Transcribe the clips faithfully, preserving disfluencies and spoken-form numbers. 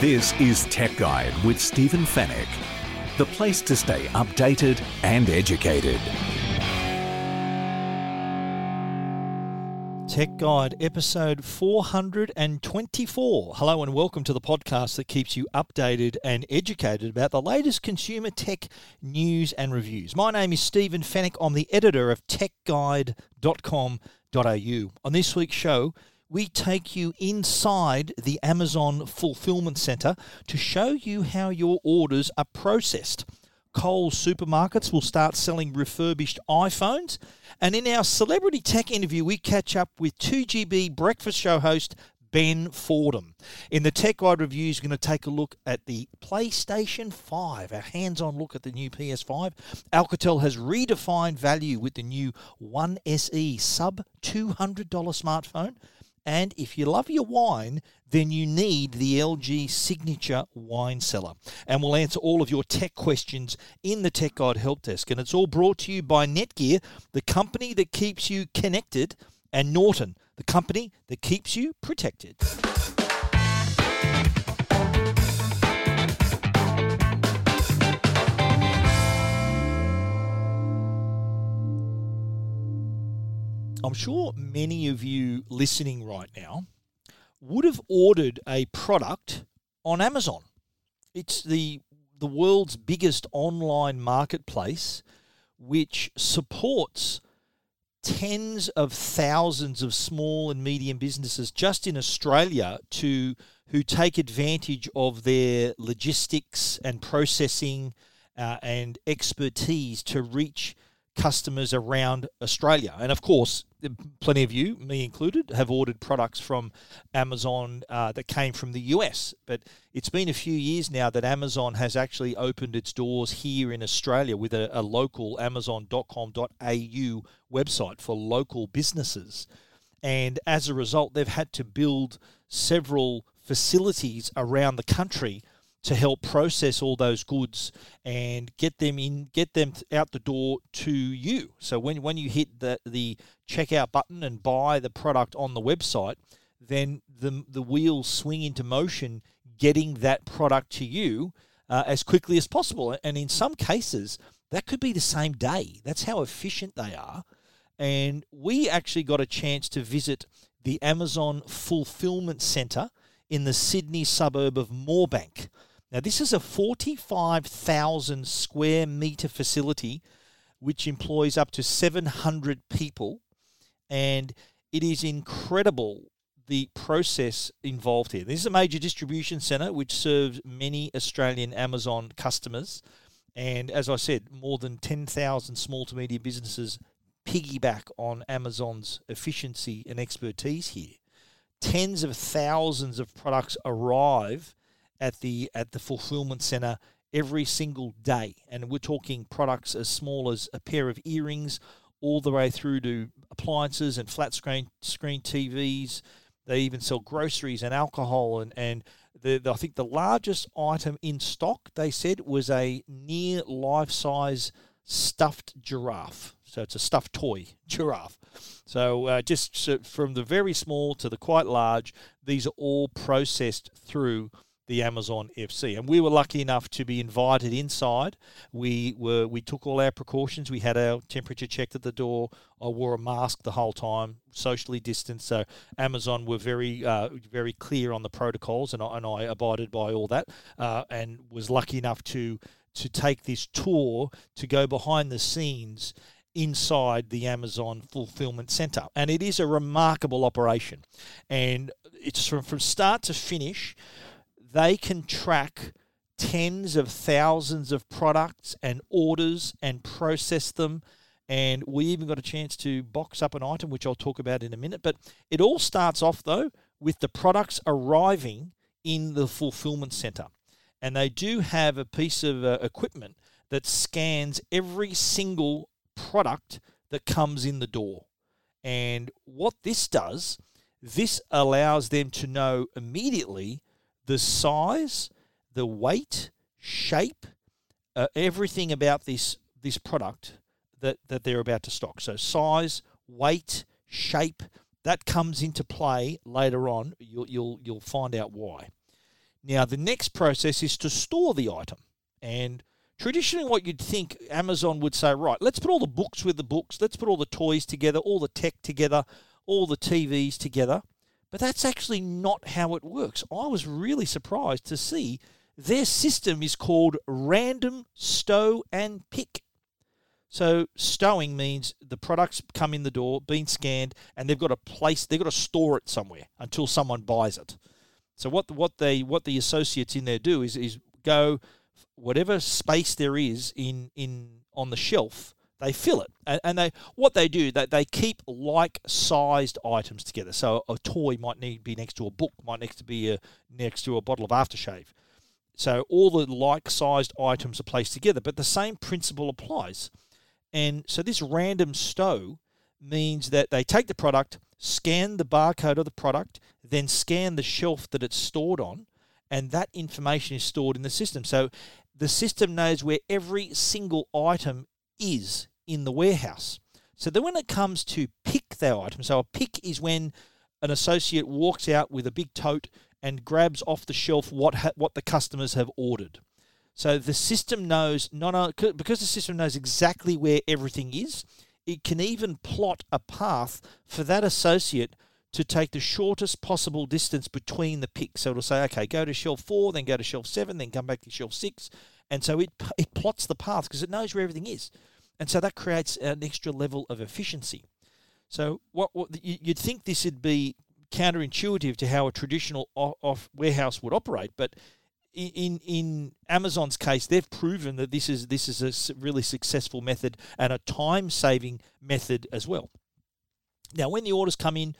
This is Tech Guide with Stephen Fennec, the place to stay updated and educated. Tech Guide, episode four hundred twenty-four. Hello and welcome to the podcast that keeps you updated and educated about the latest consumer tech news and reviews. My name is Stephen Fennec. I'm the editor of tech guide dot com dot a u. On this week's show, we take you inside the Amazon Fulfilment Centre to show you how your orders are processed. Coles supermarkets will start selling refurbished iPhones. And in our celebrity tech interview, we catch up with two G B breakfast show host Ben Fordham. In the Tech Guide reviews, we're going to take a look at the PlayStation five, our hands-on look at the new P S five. Alcatel has redefined value with the new one S E sub two hundred dollars smartphone. And if you love your wine, then you need the L G Signature Wine Cellar. And we'll answer all of your tech questions in the Tech Guide Help Desk. And it's all brought to you by Netgear, the company that keeps you connected, and Norton, the company that keeps you protected. I'm sure many of you listening right now would have ordered a product on Amazon. It's the the world's biggest online marketplace, which supports tens of thousands of small and medium businesses just in Australia to who take advantage of their logistics and processing uh, and expertise to reach customers around Australia. And of course, plenty of you, me included, have ordered products from Amazon uh, that came from the U S. But it's been a few years now that Amazon has actually opened its doors here in Australia with a, a local amazon dot com dot a u website for local businesses. And as a result, they've had to build several facilities around the country to help process all those goods and get them in, get them out the door to you. So when, when you hit the, the checkout button and buy the product on the website, then the, the wheels swing into motion getting that product to you uh, as quickly as possible. And in some cases, that could be the same day. That's how efficient they are. And we actually got a chance to visit the Amazon Fulfilment Centre in the Sydney suburb of Moorbank. Now, this is a forty-five thousand square metre facility which employs up to seven hundred people, and it is incredible the process involved here. This is a major distribution centre which serves many Australian Amazon customers, and as I said, more than ten thousand small to medium businesses piggyback on Amazon's efficiency and expertise here. Tens of thousands of products arrive at the at the fulfilment center every single day, and we're talking products as small as a pair of earrings all the way through to appliances and flat screen screen T Vs. They even sell groceries and alcohol, and and the, the, I think the largest item in stock, they said, was a near life-size stuffed giraffe. So it's a stuffed toy giraffe. So uh, just from the very small to the quite large, these are all processed through the Amazon F C. And we were lucky enough to be invited inside. We were we took all our precautions. We had our temperature checked at the door. I wore a mask the whole time, socially distanced. So Amazon were very uh, very clear on the protocols, and I, and I abided by all that, uh, and was lucky enough to to take this tour to go behind the scenes inside the Amazon Fulfilment Centre. And it is a remarkable operation. And it's from, from start to finish, they can track tens of thousands of products and orders and process them. And we even got a chance to box up an item, which I'll talk about in a minute. But it all starts off, though, with the products arriving in the Fulfilment Centre. And they do have a piece of uh, equipment that scans every single product that comes in the door. And what this does, this allows them to know immediately the size, the weight, shape, uh, everything about this this product that, that they're about to stock. So size, weight, shape, that comes into play later on. You'll, you'll, you'll find out why. Now, the next process is to store the item. And traditionally what you'd think Amazon would say, right, let's put all the books with the books, let's put all the toys together, all the tech together, all the T Vs together. But that's actually not how it works. I was really surprised to see their system is called Random Stow and Pick. So stowing means the products come in the door, being scanned, and they've got to place, they've got to store it somewhere until someone buys it. So what what they what the associates in there do is is go whatever space there is in in on the shelf, they fill it, and, and they what they do that they, they keep like sized items together. So a toy might need be next to a book, might next to be a, next to a bottle of aftershave. So all the like sized items are placed together, but the same principle applies. And so this random stow means that they take the product, scan the barcode of the product, then scan the shelf that it's stored on, and that information is stored in the system. So the system knows where every single item is in the warehouse. So then when it comes to pick their item, so a pick is when an associate walks out with a big tote and grabs off the shelf what ha- what the customers have ordered. So the system knows, not only, because the system knows exactly where everything is, it can even plot a path for that associate to take the shortest possible distance between the picks. So it'll say, okay, go to shelf four, then go to shelf seven, then come back to shelf six. And so it it plots the path because it knows where everything is. And so that creates an extra level of efficiency. So what, what you'd think this would be counterintuitive to how a traditional off warehouse would operate, but In in Amazon's case, they've proven that this is this is a really successful method and a time-saving method as well. Now, when the orders come in,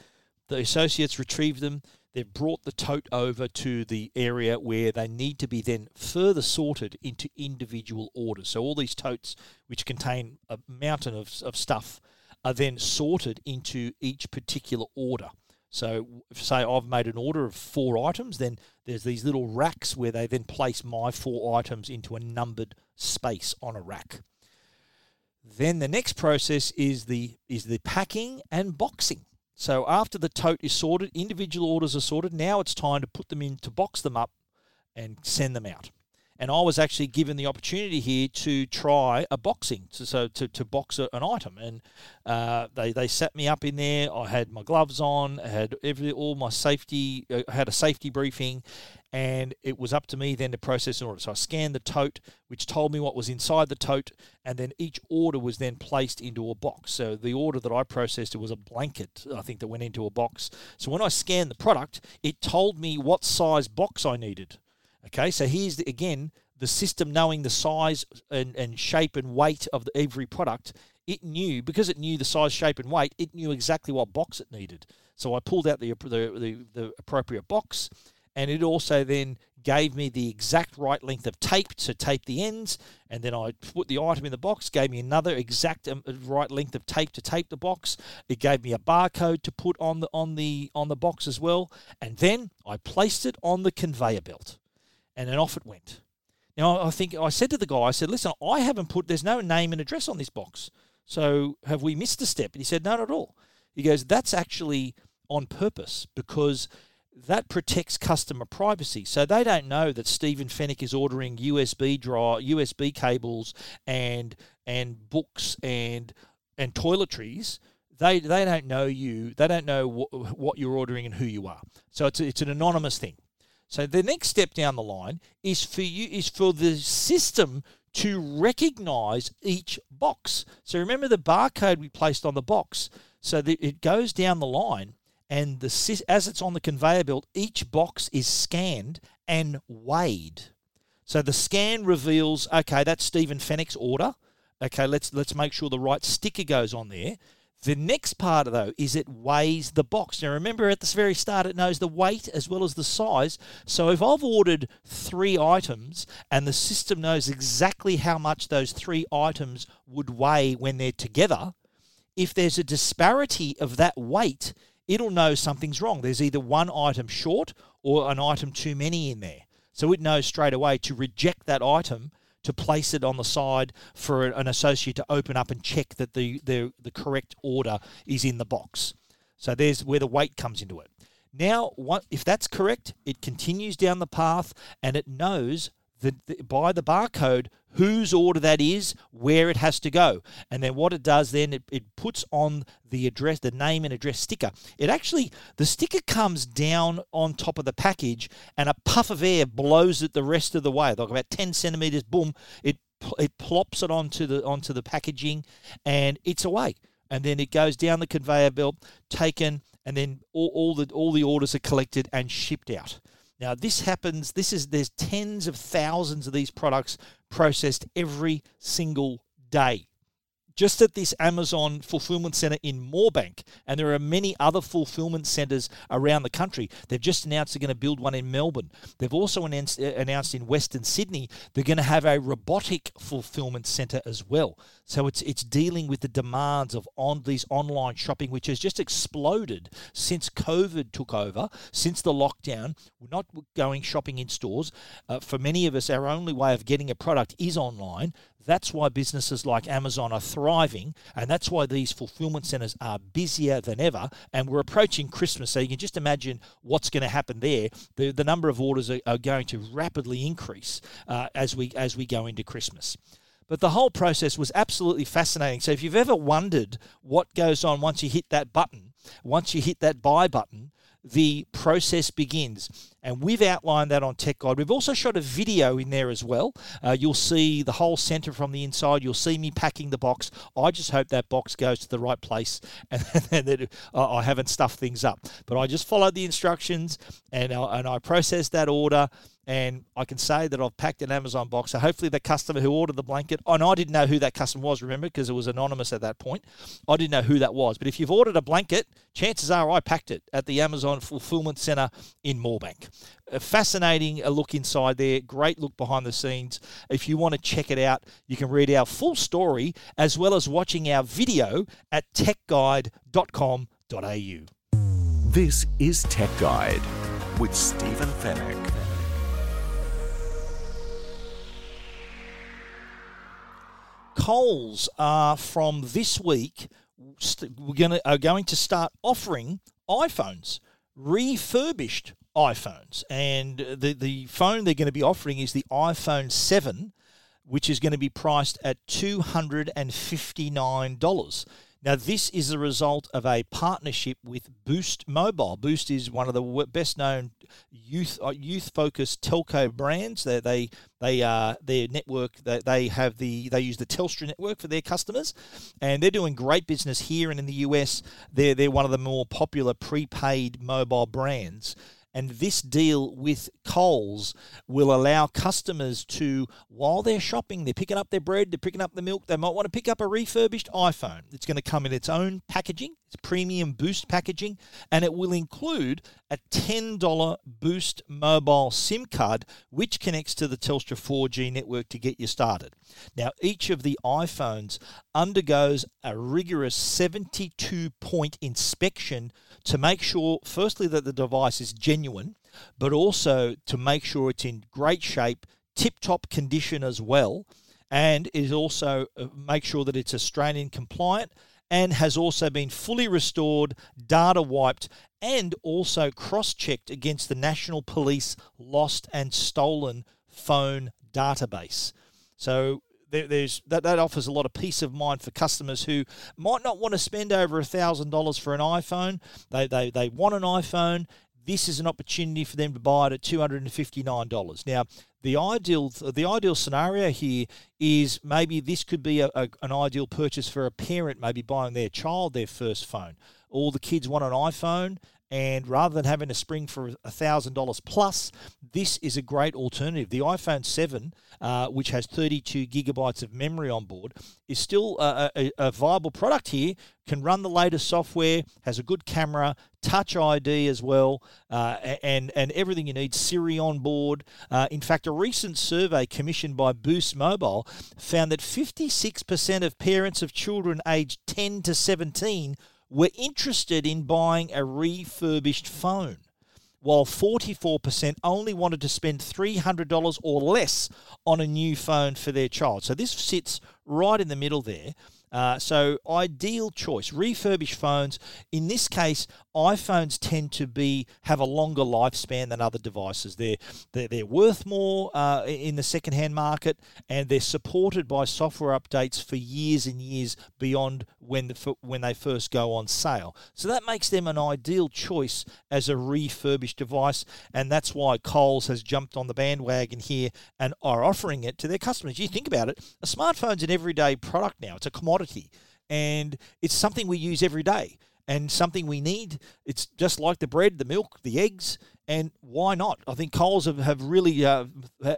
the associates retrieve them. They've brought the tote over to the area where they need to be then further sorted into individual orders. So all these totes, which contain a mountain of, of stuff, are then sorted into each particular order. So say I've made an order of four items, then there's these little racks where they then place my four items into a numbered space on a rack. Then the next process is the is the packing and boxing. So after the tote is sorted, individual orders are sorted, now it's time to put them in, to box them up and send them out. And I was actually given the opportunity here to try a boxing, so, so to, to box an item. And uh, they, they sat me up in there. I had my gloves on. I had every, all my safety. I had a safety briefing. And it was up to me then to process an order. So I scanned the tote, which told me what was inside the tote. And then each order was then placed into a box. So the order that I processed, it was a blanket, I think, that went into a box. So when I scanned the product, it told me what size box I needed. Okay, so here's, the, again, the system knowing the size and, and shape and weight of the, every product. It knew, because it knew the size, shape, and weight, it knew exactly what box it needed. So I pulled out the the, the, the appropriate box, and it also then gave me the exact right length of tape to tape the ends, and then I put the item in the box, gave me another exact right length of tape to tape the box. It gave me a barcode to put on the on the on the box as well, and then I placed it on the conveyor belt. And then off it went. Now, I think I said to the guy, I said, listen, I haven't put, there's no name and address on this box. So have we missed a step? And he said, no, not at all. He goes, that's actually on purpose because that protects customer privacy. So they don't know that Stephen Fennec is ordering U S B drive, U S B cables and and books and and toiletries. They they don't know you. They don't know wh- what you're ordering and who you are. So it's it's an anonymous thing. So the next step down the line is for you is for the system to recognize each box. So remember the barcode we placed on the box. So that it goes down the line, and the as it's on the conveyor belt, each box is scanned and weighed. So the scan reveals, okay, that's Stephen Fennec's order. Okay, let's let's make sure the right sticker goes on there. The next part, though, is it weighs the box. Now, remember, at this very start, it knows the weight as well as the size. So if I've ordered three items and the system knows exactly how much those three items would weigh when they're together, if there's a disparity of that weight, it'll know something's wrong. There's either one item short or an item too many in there. So it knows straight away to reject that item, to place it on the side for an associate to open up and check that the, the, the correct order is in the box. So there's where the weight comes into it. Now, what, if that's correct, it continues down the path and it knows the, the, by the barcode whose order that is, where it has to go. And then what it does then, it, it puts on the address, the name and address sticker. It actually, the sticker comes down on top of the package and a puff of air blows it the rest of the way, like about ten centimetres, boom, it it plops it onto the onto the packaging and it's away. And then it goes down the conveyor belt, taken, and then all, all the all the orders are collected and shipped out. Now this happens, this is there's tens of thousands of these products processed every single day. Just at this Amazon Fulfilment Centre in Moorbank, and there are many other fulfilment centres around the country. They've just announced they're going to build one in Melbourne. They've also announced, announced in Western Sydney they're going to have a robotic fulfilment centre as well. So it's it's dealing with the demands of on these online shopping, which has just exploded since COVID took over, since the lockdown. We're not going shopping in stores. Uh, for many of us, our only way of getting a product is online. That's why businesses like Amazon are thriving, and that's why these fulfilment centres are busier than ever, and we're approaching Christmas, so you can just imagine what's going to happen there. The, the number of orders are, are going to rapidly increase uh, as we as we go into Christmas. But the whole process was absolutely fascinating. So if you've ever wondered what goes on once you hit that button, once you hit that buy button, the process begins. And we've outlined that on Tech Guide. We've also shot a video in there as well. Uh, you'll see the whole centre from the inside. You'll see me packing the box. I just hope that box goes to the right place and, and that uh, I haven't stuffed things up. But I just followed the instructions and, uh, and I processed that order. And I can say that I've packed an Amazon box. So hopefully the customer who ordered the blanket, and I didn't know who that customer was, remember, because it was anonymous at that point. I didn't know who that was. But if you've ordered a blanket, chances are I packed it at the Amazon Fulfilment Centre in Moorbank. A fascinating look inside there. Great look behind the scenes. If you want to check it out, you can read our full story as well as watching our video at tech guide dot com dot a u. This is Tech Guide with Stephen Fennec. Coles are from this week we're gonna, are going to start offering iPhones, refurbished iPhones, and the, the phone they're going to be offering is the iPhone seven, which is going to be priced at two hundred fifty-nine dollars. Now, this is the result of a partnership with Boost Mobile. Boost is one of the best-known youth youth-focused telco brands. They they they uh, their network they they have the they use the Telstra network for their customers, and they're doing great business here and in the U S. They're they're one of the more popular prepaid mobile brands. And this deal with Coles will allow customers to, while they're shopping, they're picking up their bread, they're picking up the milk, they might want to pick up a refurbished iPhone. It's going to come in its own packaging, its premium Boost packaging, and it will include a ten dollars Boost mobile SIM card, which connects to the Telstra four G network to get you started. Now, each of the iPhones undergoes a rigorous seventy-two point inspection to make sure, firstly, that the device is genuine, but also to make sure it's in great shape, tip-top condition as well, and is also make sure that it's Australian compliant and has also been fully restored, data wiped, and also cross-checked against the National Police Lost and Stolen Phone Database. So there, there's that, that offers a lot of peace of mind for customers who might not want to spend over one thousand dollars for an iPhone. They, they, they want an iPhone. This is an opportunity for them to buy it at two hundred fifty-nine dollars. Now, the ideal the ideal scenario here is maybe this could be a, a, an ideal purchase for a parent, maybe buying their child their first phone. All the kids want an iPhone, and rather than having to spring for one thousand dollars plus, this is a great alternative. The iPhone seven, uh, which has thirty-two gigabytes of memory on board, is still a, a, a viable product here, can run the latest software, has a good camera, Touch I D as well, uh, and, and everything you need, Siri on board. Uh, in fact, a recent survey commissioned by Boost Mobile found that fifty-six percent of parents of children aged ten to seventeen were interested in buying a refurbished phone, while forty-four percent only wanted to spend three hundred dollars or less on a new phone for their child. So this sits right in the middle there. Uh, so ideal choice, refurbished phones. In this case, iPhones tend to be have a longer lifespan than other devices. They're, they're, they're worth more uh, in the secondhand market, and they're supported by software updates for years and years beyond when the, when they first go on sale. So that makes them an ideal choice as a refurbished device, and that's why Coles has jumped on the bandwagon here and are offering it to their customers. You think about it, a smartphone's an everyday product now. It's a commodity. And it's something we use every day and something we need. It's just like the bread, the milk, the eggs, and why not? I think Coles have, have really uh,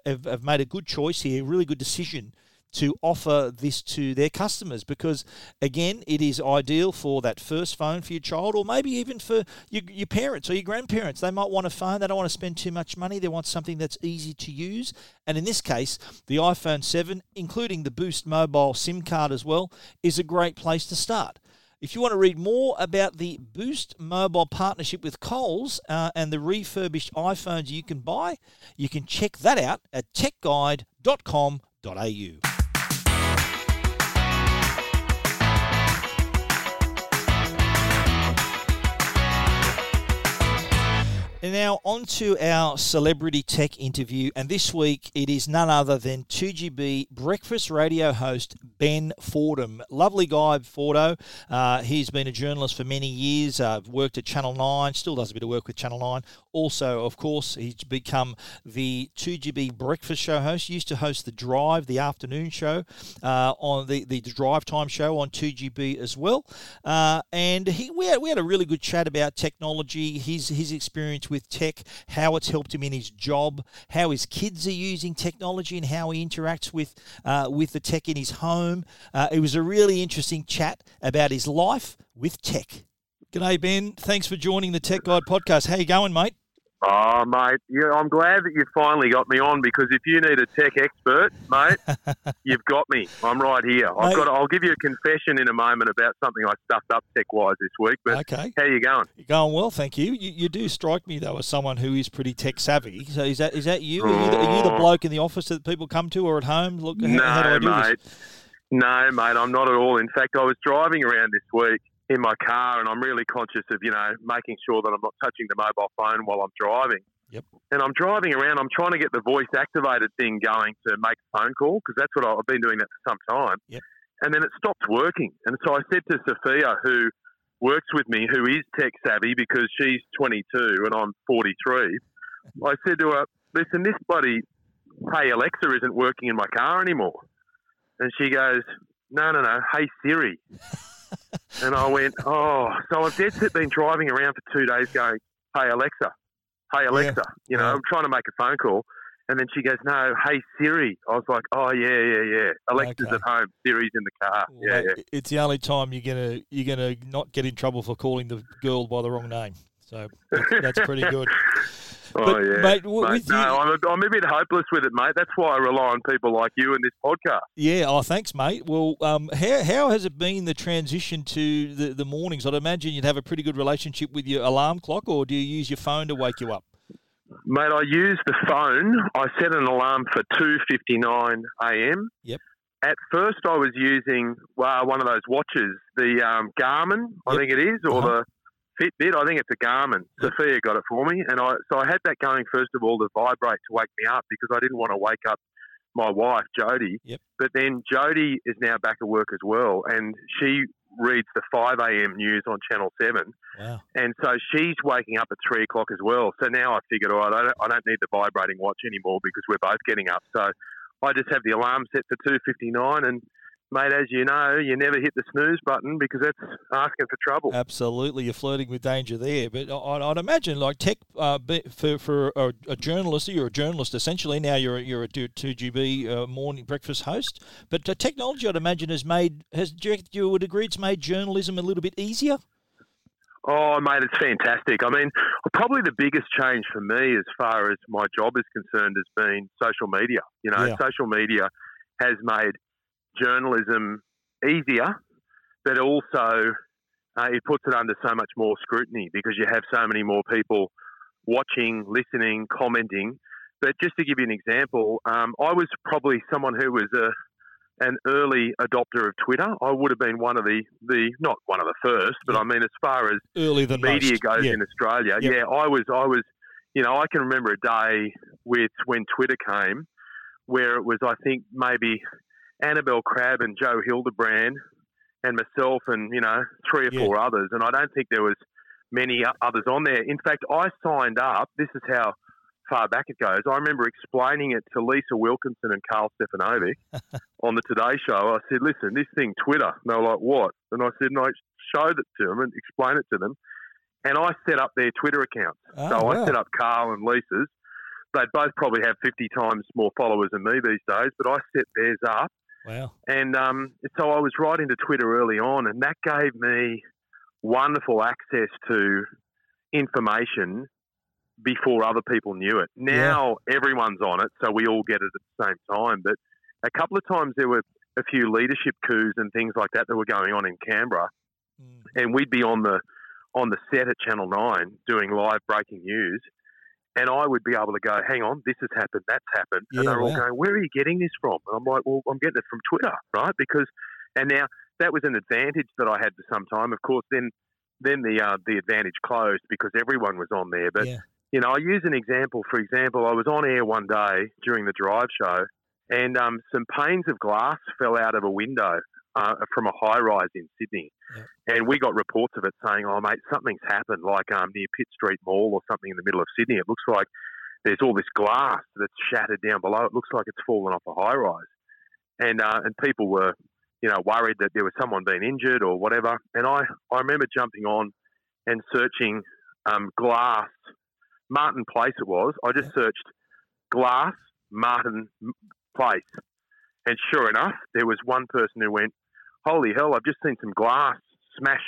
have, have made a good choice here, a really good decision to offer this to their customers because, again, it is ideal for that first phone for your child or maybe even for your, your parents or your grandparents. They might want a phone. They don't want to spend too much money. They want something that's easy to use. And in this case, the iPhone seven, including the Boost Mobile SIM card as well, is a great place to start. If you want to read more about the Boost Mobile partnership with Coles uh, and the refurbished iPhones you can buy, you can check that out at tech guide dot com dot a u. And now on to our celebrity tech interview, and this week it is none other than two G B breakfast radio host Ben Fordham. Lovely guy, Fordo. Uh, he's been a journalist for many years, uh, worked at Channel nine, still does a bit of work with Channel nine. Also, of course, he's become the two G B breakfast show host. He used to host The Drive, the afternoon show, uh, on the, the drive time show on two G B as well. Uh, and he we had, we had a really good chat about technology, his his experience with tech, how it's helped him in his job, how his kids are using technology and how he interacts with uh, with the tech in his home. Uh, it was a really interesting chat about his life with tech. G'day, Ben. Thanks for joining the Tech Guide podcast. How you going, mate? Oh, mate, yeah, I'm glad that you finally got me on because if you need a tech expert, mate, you've got me. I'm right here. I've mate, got. To, I'll give you a confession in a moment about something I stuffed up tech-wise this week. But okay. How you going? You're going well, thank you. you. You do strike me though as someone who is pretty tech savvy. So is that is that you? Are you the, are you the bloke in the office that people come to or at home? Look, no, how, how do I do mate. This? No, mate, I'm not at all. In fact, I was driving around this week in my car, and I'm really conscious of, you know, making sure that I'm not touching the mobile phone while I'm driving. Yep. And I'm driving around, I'm trying to get the voice activated thing going to make a phone call, because that's what I've been doing that for some time. Yep. And then it stopped working. And so I said to Sophia, who works with me, who is tech savvy, because she's twenty-two and I'm forty-three, I said to her, listen, this bloody Hey Alexa isn't working in my car anymore. And she goes, no, no, no, Hey Siri. And I went, oh, so I've dead set been driving around for two days going, hey, Alexa, hey, Alexa, yeah. you know, yeah. I'm trying to make a phone call. And then she goes, no, hey, Siri. I was like, oh, yeah, yeah, yeah. Alexa's okay. at home. Siri's in the car. Well, yeah, yeah. It's the only time you're going to you're gonna not get in trouble for calling the girl by the wrong name. So that's, that's pretty good. But, oh, yeah. Mate, w- mate, no, you... I'm, a, I'm a bit hopeless with it, mate. That's why I rely on people like you and this podcast. Yeah, oh, thanks, mate. Well, um, how how has it been, the transition to the, the mornings? I'd imagine you'd have a pretty good relationship with your alarm clock, or do you use your phone to wake you up? Mate, I use the phone. I set an alarm for two fifty-nine a m Yep. At first, I was using well, one of those watches, the um, Garmin, I yep. think it is, or uh-huh. the... Fitbit, I think it's a Garmin. Sophia got it for me, and I so I had that going first of all to vibrate to wake me up because I didn't want to wake up my wife Jodie. Yep. But then Jodie is now back at work as well, and she reads the five a m news on Channel seven. Wow. And so she's waking up at three o'clock as well. So now I figured, all right, I don't, I don't need the vibrating watch anymore because we're both getting up. So I just have the alarm set for two fifty-nine and. Mate, as you know, you never hit the snooze button because that's asking for trouble. Absolutely, you're flirting with danger there. But I'd, I'd imagine, like tech, uh, for for a, a journalist, you're a journalist essentially. Now you're a, you're a two G B uh, morning breakfast host. But uh, technology, I'd imagine, has made has do you would agree it's made journalism a little bit easier? Oh, mate, it's fantastic. I mean, probably the biggest change for me, as far as my job is concerned, has been social media. You know, yeah. Social media has made journalism easier, but also uh, it puts it under so much more scrutiny because you have so many more people watching, listening, commenting. But just to give you an example, um, I was probably someone who was a an early adopter of Twitter. I would have been one of the, the not one of the first, but yeah. I mean, as far as early than media most. goes yeah. in Australia, yep. yeah, I was, I was, you know, I can remember a day with when Twitter came, where it was, I think maybe Annabelle Crabb and Joe Hildebrand and myself and, you know, three or yeah. four others, and I don't think there was many others on there. In fact, I signed up. This is how far back it goes. I remember explaining it to Lisa Wilkinson and Carl Stefanovic on the Today Show. I said, listen, this thing, Twitter. And they were like, what? And I said, and I showed it to them and explained it to them. And I set up their Twitter accounts. Oh, so wow. I set up Carl and Lisa's. They both probably have fifty times more followers than me these days, but I set theirs up. Wow. And um, so I was right into Twitter early on, and that gave me wonderful access to information before other people knew it. Now yeah. everyone's on it, so we all get it at the same time. But a couple of times there were a few leadership coups and things like that that were going on in Canberra, mm. and we'd be on the on the set at Channel nine doing live breaking news, and I would be able to go, hang on, this has happened, that's happened. Yeah, and they're wow. all going, where are you getting this from? And I'm like, well, I'm getting it from Twitter, right? Because, and now that was an advantage that I had for some time. Of course, then then the uh, the advantage closed because everyone was on there. But, yeah. you know, I use an example. For example, I was on air one day during the drive show, and um, some panes of glass fell out of a window uh, from a high-rise in Sydney. Yeah. And we got reports of it saying, oh, mate, something's happened, like um, near Pitt Street Mall or something in the middle of Sydney. It looks like there's all this glass that's shattered down below. It looks like it's fallen off a high-rise. And uh, and people were, you know, worried that there was someone being injured or whatever. And I, I remember jumping on and searching um, glass, Martin Place it was. I just searched glass, Martin Place. And sure enough, there was one person who went, holy hell, I've just seen some glass smash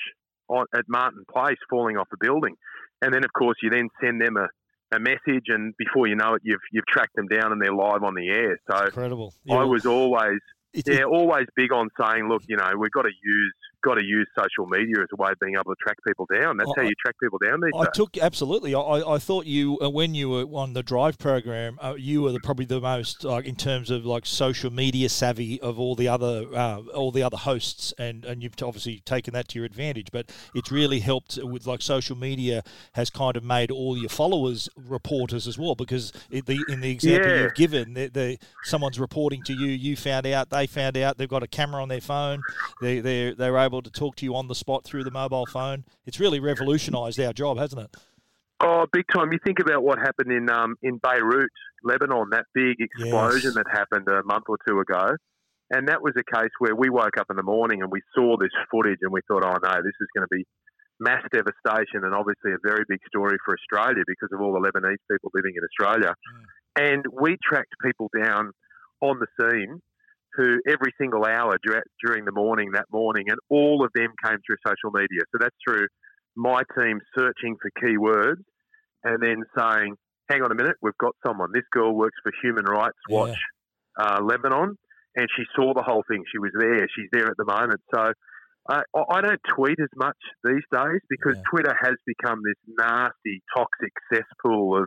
on, at Martin Place falling off a building. And then, of course, you then send them a, a message, and before you know it, you've you've tracked them down and they're live on the air. So incredible. Yeah. I was always... Yeah, always big on saying, look, you know, we've got to use got to use social media as a way of being able to track people down. That's I, how you track people down these I days. Took, absolutely. I, I thought you, when you were on the Drive program, uh, you were the, probably the most, like, in terms of, like, social media savvy of all the other uh, all the other hosts, and, and you've obviously taken that to your advantage. But it's really helped with, like, social media has kind of made all your followers reporters as well, because in the, in the example yeah. you've given, they, they, someone's reporting to you, you found out, they found out, they've got a camera on their phone, they, they're, they're able to talk to you on the spot through the mobile phone. It's really revolutionised our job, hasn't it? Oh, big time. You think about what happened in um, in Beirut, Lebanon, that big explosion yes. that happened a month or two ago. And that was a case where we woke up in the morning and we saw this footage and we thought, oh no, this is going to be mass devastation and obviously a very big story for Australia because of all the Lebanese people living in Australia. Mm. And we tracked people down on the scene who every single hour during the morning, that morning, and all of them came through social media. So that's through my team searching for keywords and then saying, hang on a minute, we've got someone. This girl works for Human Rights Watch yeah. uh, Lebanon, and she saw the whole thing. She was there. She's there at the moment. So uh, I don't tweet as much these days because yeah. Twitter has become this nasty, toxic cesspool of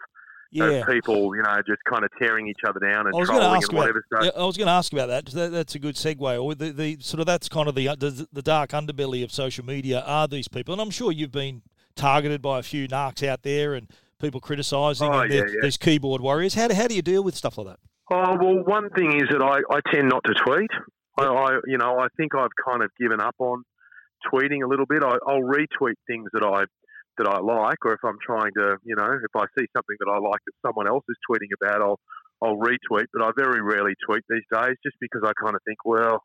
Yeah. people, you know, just kind of tearing each other down and trolling and whatever about, stuff. Yeah, I was going to ask about that. that. That's a good segue. Or the, the sort of that's kind of the, the the dark underbelly of social media are these people, and I'm sure you've been targeted by a few narcs out there and people criticising oh, yeah, yeah. these keyboard warriors. How do, how do you deal with stuff like that? Oh well, one thing is that I, I tend not to tweet. I, I you know I think I've kind of given up on tweeting a little bit. I, I'll retweet things that I. that I like, or if I'm trying to, you know, if I see something that I like that someone else is tweeting about, I'll I'll retweet, but I very rarely tweet these days just because I kind of think, well,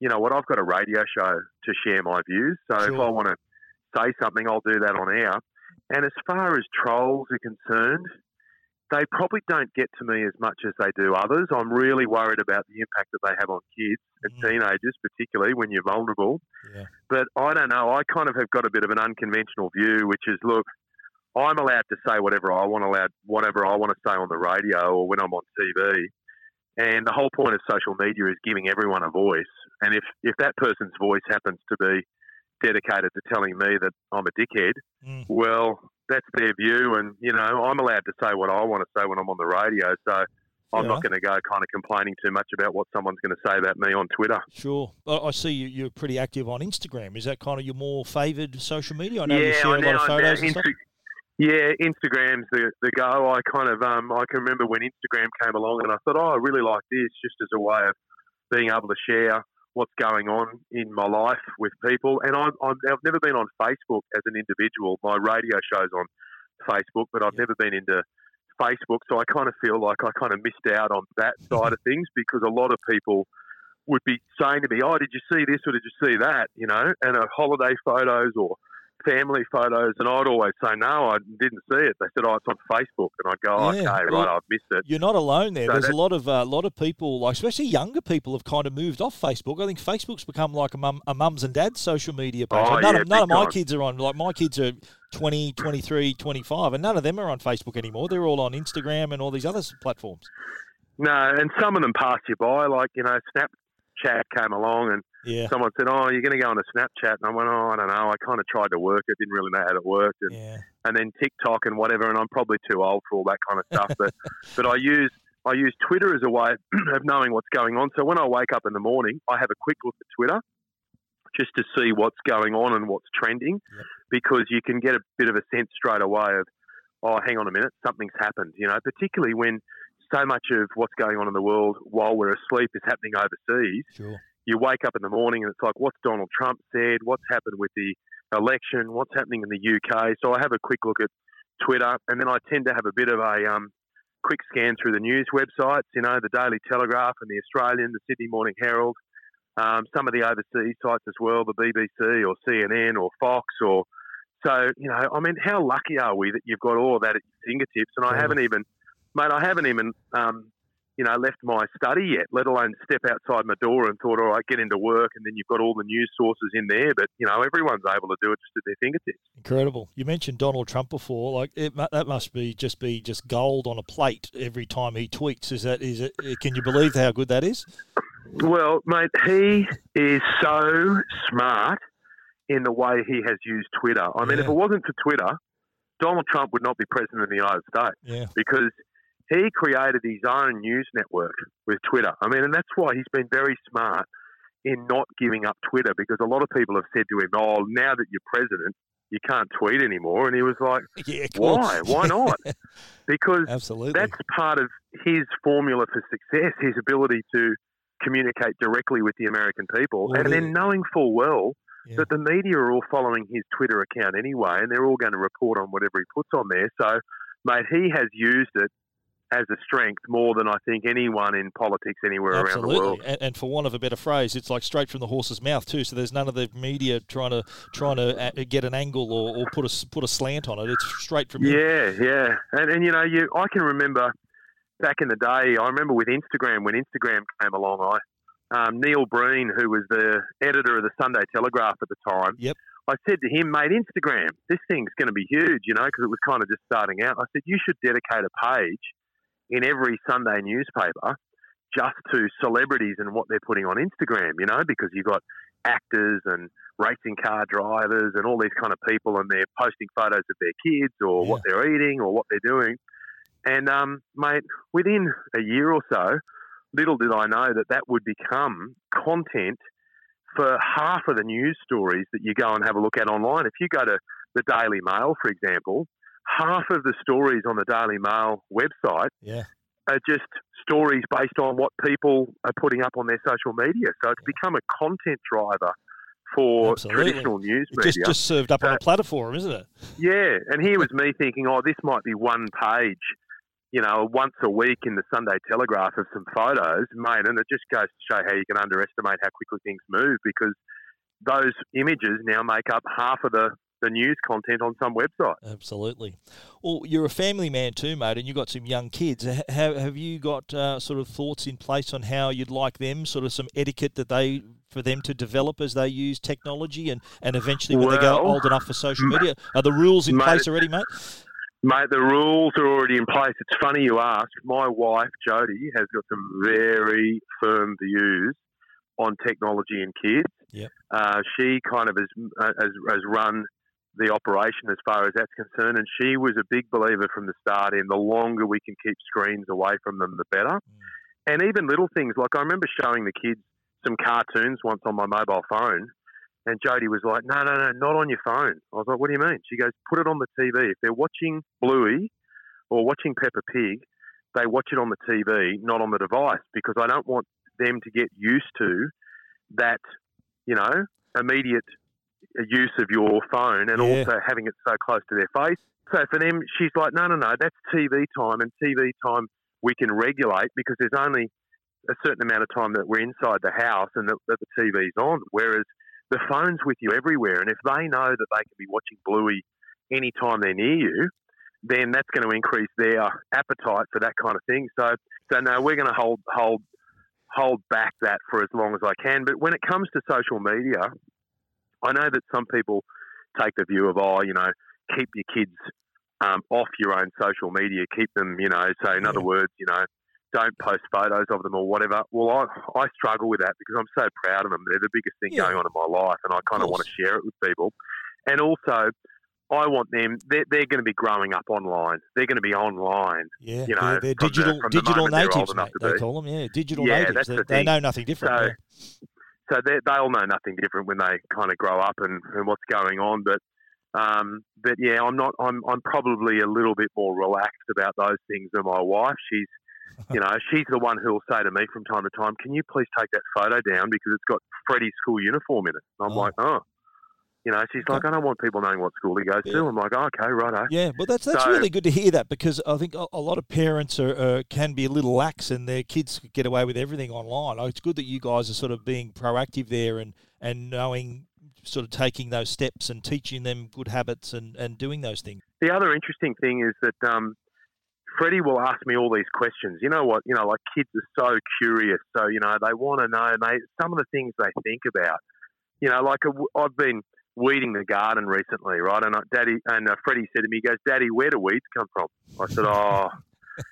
you know what, I've got a radio show to share my views, so sure. if I want to say something, I'll do that on air. And as far as trolls are concerned, they probably don't get to me as much as they do others. I'm really worried about the impact that they have on kids and mm. teenagers, particularly when you're vulnerable. Yeah. But I don't know. I kind of have got a bit of an unconventional view, which is, look, I'm allowed to say whatever I want, allowed whatever I want to say on the radio or when I'm on T V. And the whole point of social media is giving everyone a voice. And if, if that person's voice happens to be dedicated to telling me that I'm a dickhead, mm. well... that's their view, and, you know, I'm allowed to say what I want to say when I'm on the radio, so I'm yeah. not going to go kind of complaining too much about what someone's going to say about me on Twitter. Sure. I see you, you're pretty active on Instagram. Is that kind of your more favoured social media? I know yeah, you share I know, a lot of photos and Insta- stuff. Yeah, Instagram's the, the go. I kind of um, I can remember when Instagram came along and I thought, oh, I really like this just as a way of being able to share what's going on in my life with people. And I'm, I'm, I've never been on Facebook as an individual. My radio show's on Facebook, but I've yeah. never been into Facebook, so I kind of feel like I kind of missed out on that side of things because a lot of people would be saying to me, oh, did you see this or did you see that, you know, and uh, holiday photos or family photos, and I'd always say, no, I didn't see it. They said, oh, it's on Facebook, and I'd go, yeah, okay, well, right, I've missed it. You're not alone there. So There's a lot of uh, lot of people, like especially younger people, have kind of moved off Facebook. I think Facebook's become like a, mum, a mums and dads social media page. Oh, like none yeah, of, none of my kids are on, like my kids are twenty, twenty-three, twenty-five, and none of them are on Facebook anymore. They're all on Instagram and all these other platforms. No, and some of them pass you by, like, you know, Snapchat came along and Yeah. someone said, oh, you're going to go on a Snapchat. And I went, oh, I don't know. I kind of tried to work it. Didn't really know how it worked. And, yeah. and then TikTok and whatever. And I'm probably too old for all that kind of stuff. But but I use I use Twitter as a way of knowing what's going on. So when I wake up in the morning, I have a quick look at Twitter just to see what's going on and what's trending. Yeah. Because you can get a bit of a sense straight away of, oh, hang on a minute, something's happened. You know, particularly when so much of what's going on in the world while we're asleep is happening overseas. Sure. You wake up in the morning and it's like, what's Donald Trump said? What's happened with the election? What's happening in the U K? So I have a quick look at Twitter, and then I tend to have a bit of a um, quick scan through the news websites, you know, the Daily Telegraph and the Australian, the Sydney Morning Herald, um, some of the overseas sites as well, the B B C or C N N or Fox. Or so, you know, I mean, how lucky are we that you've got all of that at your fingertips? And I haven't even, mate, I haven't even... Um, you know, left my study yet, let alone step outside my door and thought, all right, get into work, and then you've got all the news sources in there. But, you know, everyone's able to do it just at their fingertips. Incredible. You mentioned Donald Trump before. Like, it, that must be just be just gold on a plate every time he tweets. Is that, is it, can you believe how good that is? Well, mate, he is so smart in the way he has used Twitter. I mean, yeah. if it wasn't for Twitter, Donald Trump would not be president of the United States yeah. because he created his own news network with Twitter. I mean, and that's why he's been very smart in not giving up Twitter, because a lot of people have said to him, oh, now that you're president, you can't tweet anymore. And he was like, yeah, why? Why not? Because Absolutely. That's part of his formula for success, his ability to communicate directly with the American people. Well, and yeah. then knowing full well yeah. that the media are all following his Twitter account anyway, and they're all going to report on whatever he puts on there. So, mate, he has used it as a strength more than I think anyone in politics anywhere Absolutely. Around the world. And, and for want of a better phrase, it's like straight from the horse's mouth too. So there's none of the media trying to trying to get an angle or, or put a put a slant on it. It's straight from yeah, him. yeah. And and you know, you I can remember back in the day. I remember with Instagram when Instagram came along. I um, Neil Breen, who was the editor of the Sunday Telegraph at the time. Yep. I said to him, mate, Instagram, this thing's going to be huge, you know, because it was kind of just starting out. I said, you should dedicate a page in every Sunday newspaper just to celebrities and what they're putting on Instagram, you know, because you've got actors and racing car drivers and all these kind of people, and they're posting photos of their kids or yeah. what they're eating or what they're doing. And, um, mate, within a year or so, little did I know that that would become content for half of the news stories that you go and have a look at online. If you go to the Daily Mail, for example, half of the stories on the Daily Mail website yeah. are just stories based on what people are putting up on their social media. So it's yeah. become a content driver for Absolutely. Traditional news media. It just, just served up uh, on a platter for them, isn't it? Yeah, and here was me thinking, oh, this might be one page, you know, once a week in the Sunday Telegraph of some photos, mate, and it just goes to show how you can underestimate how quickly things move, because those images now make up half of the the news content on some website. Absolutely. Well, you're a family man too, mate, and you've got some young kids. Have, have you got uh, sort of thoughts in place on how you'd like them, sort of some etiquette that they for them to develop as they use technology and, and eventually when well, they go old enough for social media? Are the rules in mate, place already, mate? Mate, the rules are already in place. It's funny you ask. My wife, Jodie, has got some very firm views on technology and kids. Yep. Uh, she kind of has, has, has run the operation as far as that's concerned. And she was a big believer from the start in the longer we can keep screens away from them, the better. Mm. And even little things, like I remember showing the kids some cartoons once on my mobile phone, and Jodie was like, no, no, no, not on your phone. I was like, what do you mean? She goes, put it on the T V. If they're watching Bluey or watching Peppa Pig, they watch it on the T V, not on the device, because I don't want them to get used to that, you know, immediate use of your phone and yeah. also having it so close to their face. So for them, she's like, no, no, no, that's T V time, and T V time we can regulate because there's only a certain amount of time that we're inside the house and that, that the T V's on, whereas the phone's with you everywhere, and if they know that they can be watching Bluey any time they're near you, then that's going to increase their appetite for that kind of thing. So, so no, we're going to hold hold hold back that for as long as I can. But when it comes to social media, I know that some people take the view of, oh, you know, keep your kids um, off your own social media, keep them, you know, so in yeah. other words, you know, don't post photos of them or whatever. Well, I, I struggle with that because I'm so proud of them. They're the biggest thing yeah. going on in my life, and I kind of want to share it with people. And also, I want them, they're, they're going to be growing up online. They're going to be online. Yeah, you know, yeah, they're digital, the, digital the natives, mate, they be. Call them, yeah, digital yeah, natives. They, the they know nothing different. So, yeah. So they'll know nothing different when they kind of grow up and, and what's going on. But, um, but yeah, I'm not. I'm I'm probably a little bit more relaxed about those things than my wife. She's, you know, she's the one who'll say to me from time to time, "Can you please take that photo down because it's got Freddie's school uniform in it?" And I'm oh. like, "Oh." You know, she's like, I don't want people knowing what school he goes yeah. to. I'm like, oh, okay, righto. Yeah, but that's that's so, really good to hear that, because I think a, a lot of parents are uh, can be a little lax and their kids get away with everything online. It's good that you guys are sort of being proactive there and, and knowing, sort of taking those steps and teaching them good habits and, and doing those things. The other interesting thing is that um, Freddie will ask me all these questions. You know what? You know, like kids are so curious. So, you know, they want to know they, some of the things they think about. You know, like a, I've been weeding the garden recently, right? And I, Daddy and uh, Freddie said to me, he goes, "Daddy, where do weeds come from?" I said, "Oh,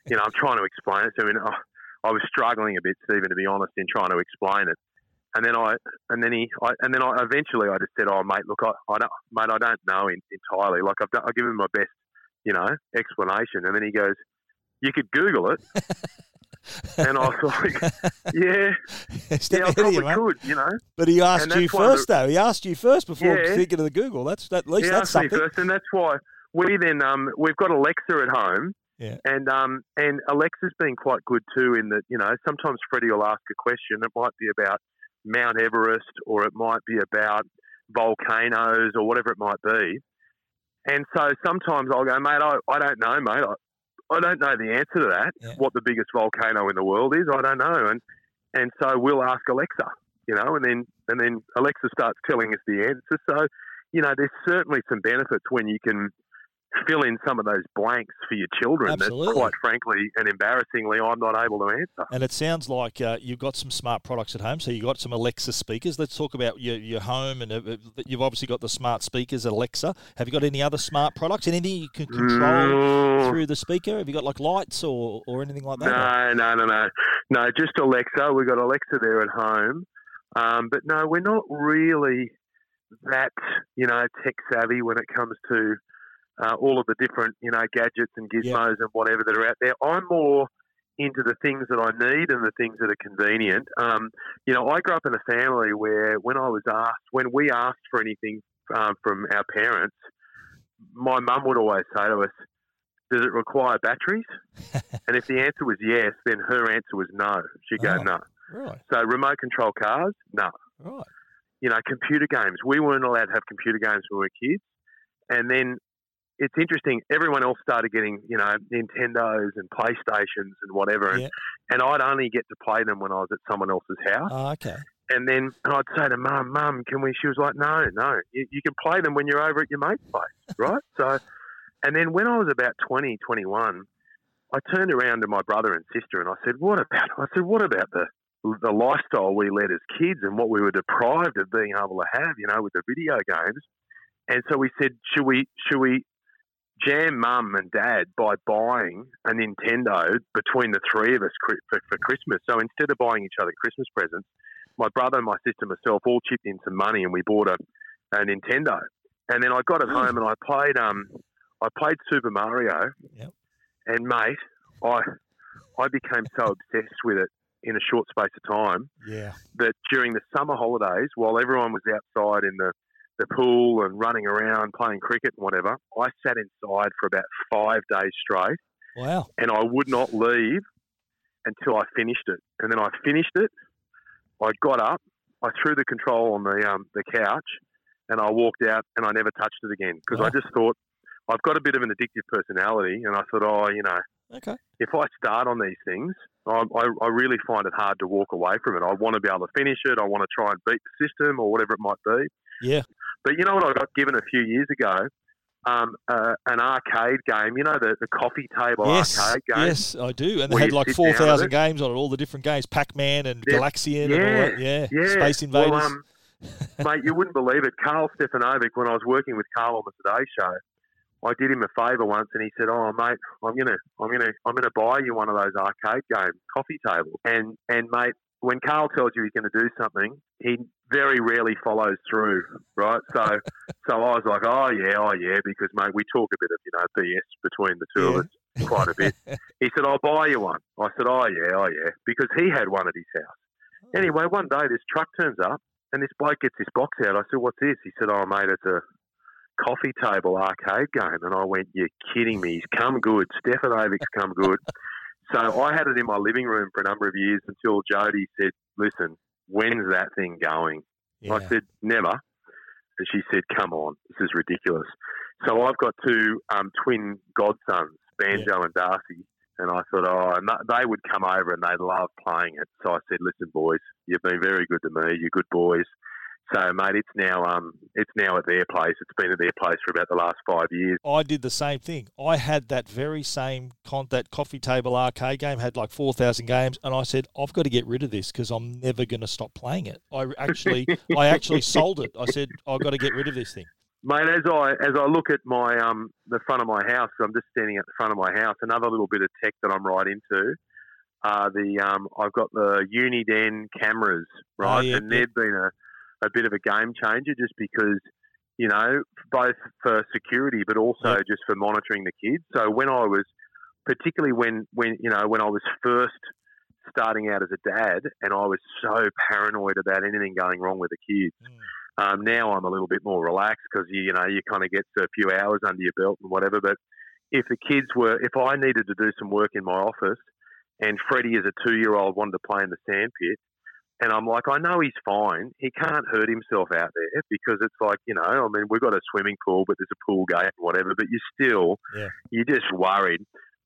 you know, I'm trying to explain it to him." And I, I was struggling a bit, Stephen, to be honest, in trying to explain it. And then I, and then he, I, and then I eventually I just said, "Oh, mate, look, I, I don't, mate, I don't know in, entirely. Like I've, done, I've given him my best, you know, explanation." And then he goes, "You could Google it." And I was like, yeah, yeah, I probably you, could, you know. But he asked you first, the, though. He asked you first before yeah. thinking of the Google. That's that, at least yeah, that's something. First, and that's why we then um, we've got Alexa at home, yeah. and um, and Alexa's been quite good too. In that, you know, sometimes Freddie will ask a question. It might be about Mount Everest, or it might be about volcanoes, or whatever it might be. And so sometimes I'll go, mate, I, I don't know, mate. I, I don't know the answer to that, yeah. what the biggest volcano in the world is. I don't know. And and so we'll ask Alexa, you know, and then and then Alexa starts telling us the answer. So, you know, there's certainly some benefits when you can fill in some of those blanks for your children. Absolutely. That, quite frankly and embarrassingly, I'm not able to answer. And it sounds like uh, you've got some smart products at home. So you've got some Alexa speakers. Let's talk about your, your home. And uh, you've obviously got the smart speakers, Alexa. Have you got any other smart products? Anything you can control no. through the speaker? Have you got like lights or, or anything like that? No, no, no, no. No, just Alexa. We've got Alexa there at home. Um, but no, we're not really that, you know, tech savvy when it comes to Uh, all of the different, you know, gadgets and gizmos yeah. and whatever that are out there. I'm more into the things that I need and the things that are convenient. Um, you know, I grew up in a family where when I was asked, when we asked for anything uh, from our parents, my mum would always say to us, "Does it require batteries?" And if the answer was yes, then her answer was no. She'd go, oh, no. Really? So remote control cars, no. Right. You know, computer games. We weren't allowed to have computer games when we were kids. And then it's interesting, everyone else started getting, you know, Nintendos and PlayStations and whatever. And, yeah. and I'd only get to play them when I was at someone else's house. Oh, okay. And then and I'd say to Mum, Mum, can we? She was like, no, no, you, you can play them when you're over at your mate's place, right? So, and then when I was about twenty, twenty-one, I turned around to my brother and sister and I said, what about, I said, what about the, the lifestyle we led as kids and what we were deprived of being able to have, you know, with the video games? And so we said, should we, should we, jam Mum and Dad by buying a Nintendo between the three of us for, for Christmas. So instead of buying each other Christmas presents, my brother, my sister, myself all chipped in some money and we bought a, a Nintendo. And then I got it home and I played um I played Super Mario. Yep. And mate, I I became so obsessed with it in a short space of time. Yeah. That during the summer holidays, while everyone was outside in the, the pool and running around playing cricket and whatever, I sat inside for about five days straight. Wow. And I would not leave until I finished it. And then I finished it. I got up. I threw the control on the um, the couch. And I walked out and I never touched it again because oh. I just thought, I've got a bit of an addictive personality and I thought, oh, you know, okay. if I start on these things, I, I, I really find it hard to walk away from it. I want to be able to finish it. I want to try and beat the system or whatever it might be. Yeah. But you know what I got given a few years ago? Um, uh, an arcade game, you know, the, the coffee table yes, arcade game. Yes, I do. And they had like four thousand games on it, all the different games, Pac-Man and yeah. Galaxian yeah. and all that. Yeah, yeah. Space Invaders. Well, um, mate, you wouldn't believe it. Carl Stefanovic, when I was working with Carl on the Today Show, I did him a favour once, and he said, "Oh, mate, I'm gonna, I'm gonna, I'm gonna buy you one of those arcade game coffee tables." And and mate, when Carl tells you he's going to do something, he very rarely follows through, right? So, so I was like, "Oh yeah, oh yeah," because mate, we talk a bit of you know B S between the two yeah. of us quite a bit. He said, "I'll buy you one." I said, "Oh yeah, oh yeah," because he had one at his house. Anyway, one day this truck turns up. And this bloke gets this box out. I said, "What's this?" He said, "Oh, mate, it's a coffee table arcade game." And I went, "You're kidding me. He's come good. Stefanovic's come good." So I had it in my living room for a number of years until Jodie said, "Listen, when's that thing going?" Yeah. I said, "Never." And she said, "Come on, this is ridiculous." So I've got two um, twin godsons, Banjo yeah. and Darcy. And I thought, oh, and they would come over and they'd love playing it. So I said, "Listen, boys, you've been very good to me. You're good boys. So, mate, it's now um, it's now at their place. It's been at their place for about the last five years." I did the same thing. I had that very same con- that coffee table arcade game, had like four thousand games, and I said, "I've got to get rid of this because I'm never going to stop playing it." I actually, I actually sold it. I said, "I've got to get rid of this thing." Mate, as I as I look at my um the front of my house, I'm just standing at the front of my house. Another little bit of tech that I'm right into are uh, the um I've got the Uniden cameras, right, oh, yeah, and they've been a, a bit of a game changer just because you know both for security but also yeah. just for monitoring the kids. So when I was particularly when when you know when I was first starting out as a dad and I was so paranoid about anything going wrong with the kids. Mm. Um, now I'm a little bit more relaxed because, you, you know, you kind of get to a few hours under your belt and whatever. But if the kids were – if I needed to do some work in my office and Freddie as a two-year-old wanted to play in the sandpit and I'm like, I know he's fine. He can't hurt himself out there because it's like, you know, I mean, we've got a swimming pool but there's a pool gate and whatever. But you're still yeah. – you're just worried.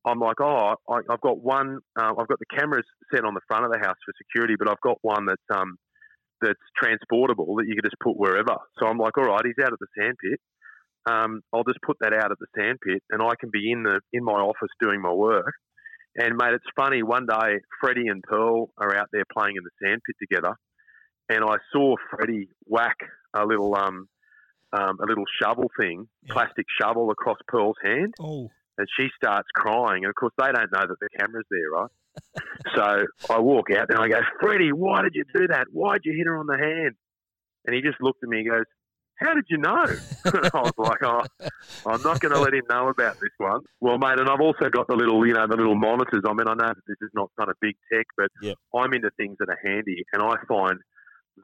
I'm like, oh, I, I've got one uh, – I've got the cameras set on the front of the house for security but I've got one that's – um. that's transportable that you can just put wherever. So I'm like, all right, he's out at the sandpit. Um, I'll just put that out at the sandpit and I can be in the in my office doing my work. And, mate, it's funny. One day, Freddie and Pearl are out there playing in the sandpit together and I saw Freddie whack a little um, um, a little shovel thing, yeah. plastic shovel across Pearl's hand. Oh. And she starts crying. And, of course, they don't know that the camera's there, right? So I walk out and I go, "Freddie, why did you do that? Why did you hit her on the hand?" And he just looked at me and goes, "How did you know?" And I was like, oh, I'm not going to let him know about this one. Well, mate, and I've also got the little, you know, the little monitors. I mean, I know that this is not kind of big tech, but yeah. I'm into things that are handy. And I find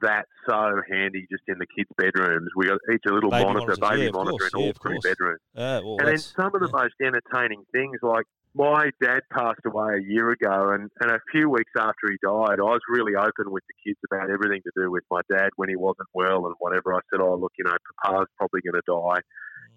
that so handy just in the kids' bedrooms. We got each a little baby monitor, monitor, baby yeah, monitor course, in all yeah, three bedrooms. Uh, well, and then some of the yeah. most entertaining things like, my dad passed away a year ago, and, and a few weeks after he died, I was really open with the kids about everything to do with my dad when he wasn't well and whatever. I said, "Oh, look, you know, Papa's probably going to die,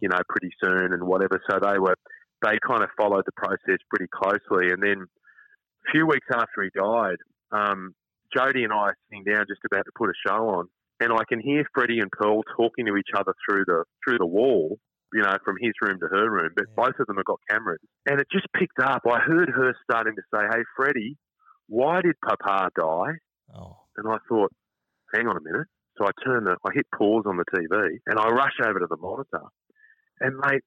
you know, pretty soon and whatever." So they were, they kind of followed the process pretty closely. And then a few weeks after he died, um, Jodie and I are sitting down just about to put a show on, and I can hear Freddie and Pearl talking to each other through the through the wall. You know, from his room to her room, but both of them have got cameras. And it just picked up. I heard her starting to say, "Hey, Freddie, why did Papa die?" Oh. And I thought, hang on a minute. So I turned the, I hit pause on the T V and I rush over to the monitor. And, mate,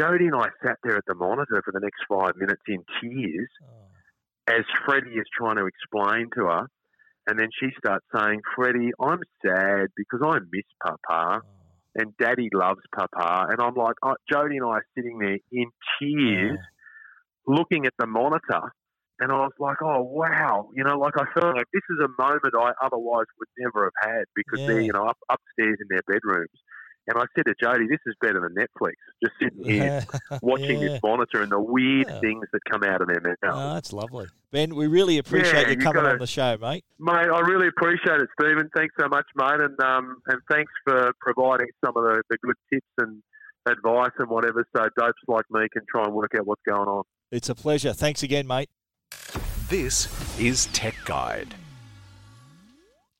Jodie and I sat there at the monitor for the next five minutes in tears oh. as Freddie is trying to explain to her. And then she starts saying, "Freddie, I'm sad because I miss Papa. Oh. and Daddy loves Papa. And I'm like, oh, Jodie and I are sitting there in tears yeah. looking at the monitor. And I was like, oh, wow. You know, like I felt like this is a moment I otherwise would never have had because yeah. they're, you know, up, upstairs in their bedrooms. And I said to Jodie, this is better than Netflix, just sitting here yeah. watching yeah. this monitor and the weird yeah. things that come out of their mouth. Oh, that's lovely. Ben, we really appreciate yeah, you coming gotta, on the show, mate. Mate, I really appreciate it, Stephen. Thanks so much, mate. And um, and thanks for providing some of the, the good tips and advice and whatever so dopes like me can try and work out what's going on. It's a pleasure. Thanks again, mate. This is Tech Guide.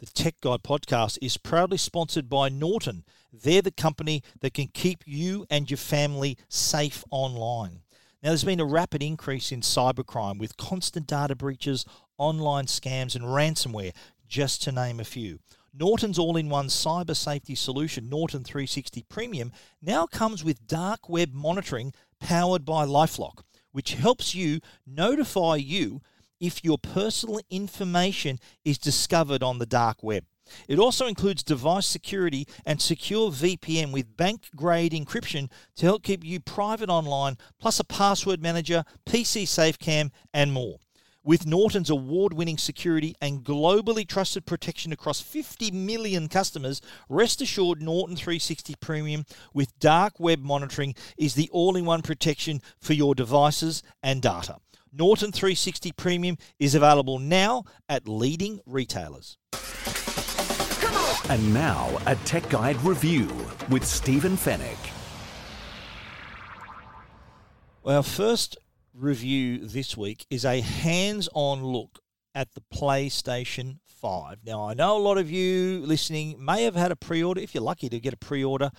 The Tech Guide podcast is proudly sponsored by Norton. They're the company that can keep you and your family safe online. Now, there's been a rapid increase in cybercrime with constant data breaches, online scams and ransomware, just to name a few. Norton's all-in-one cyber safety solution, Norton three sixty Premium, now comes with dark web monitoring powered by LifeLock, which helps you notify you if your personal information is discovered on the dark web. It also includes device security and secure V P N with bank-grade encryption to help keep you private online, plus a password manager, P C SafeCam, and more. With Norton's award-winning security and globally trusted protection across fifty million customers, rest assured Norton three sixty Premium with dark web monitoring is the all-in-one protection for your devices and data. Norton three sixty Premium is available now at leading retailers. And now, a Tech Guide review with Stephen Fennec. Well, our first review this week is a hands-on look at the PlayStation five. Now, I know a lot of you listening may have had a pre-order, if you're lucky to get a pre-order,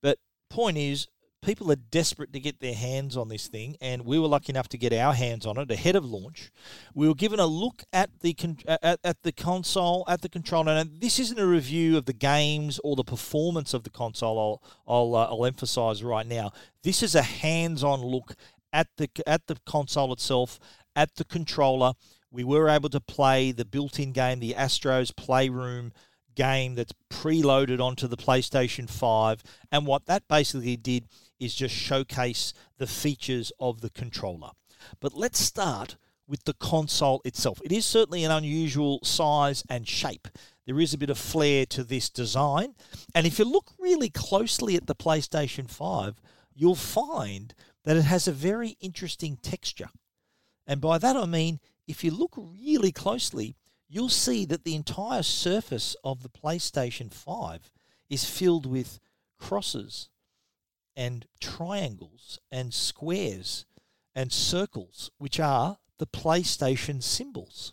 but point is, people are desperate to get their hands on this thing, and we were lucky enough to get our hands on it ahead of launch. We were given a look at the con- at, at the console, at the controller. And this isn't a review of the games or the performance of the console. I'll I'll, uh, I'll emphasise right now. This is a hands-on look at the at the console itself, at the controller. We were able to play the built-in game, the Astro's Playroom game that's preloaded onto the PlayStation five, and what that basically did is just showcase the features of the controller. But let's start with the console itself. It is certainly an unusual size and shape. There is a bit of flair to this design, and if you look really closely at the PlayStation five, you'll find that it has a very interesting texture. And by that I mean, if you look really closely, you'll see that the entire surface of the PlayStation five is filled with crosses and triangles and squares and circles, which are the PlayStation symbols.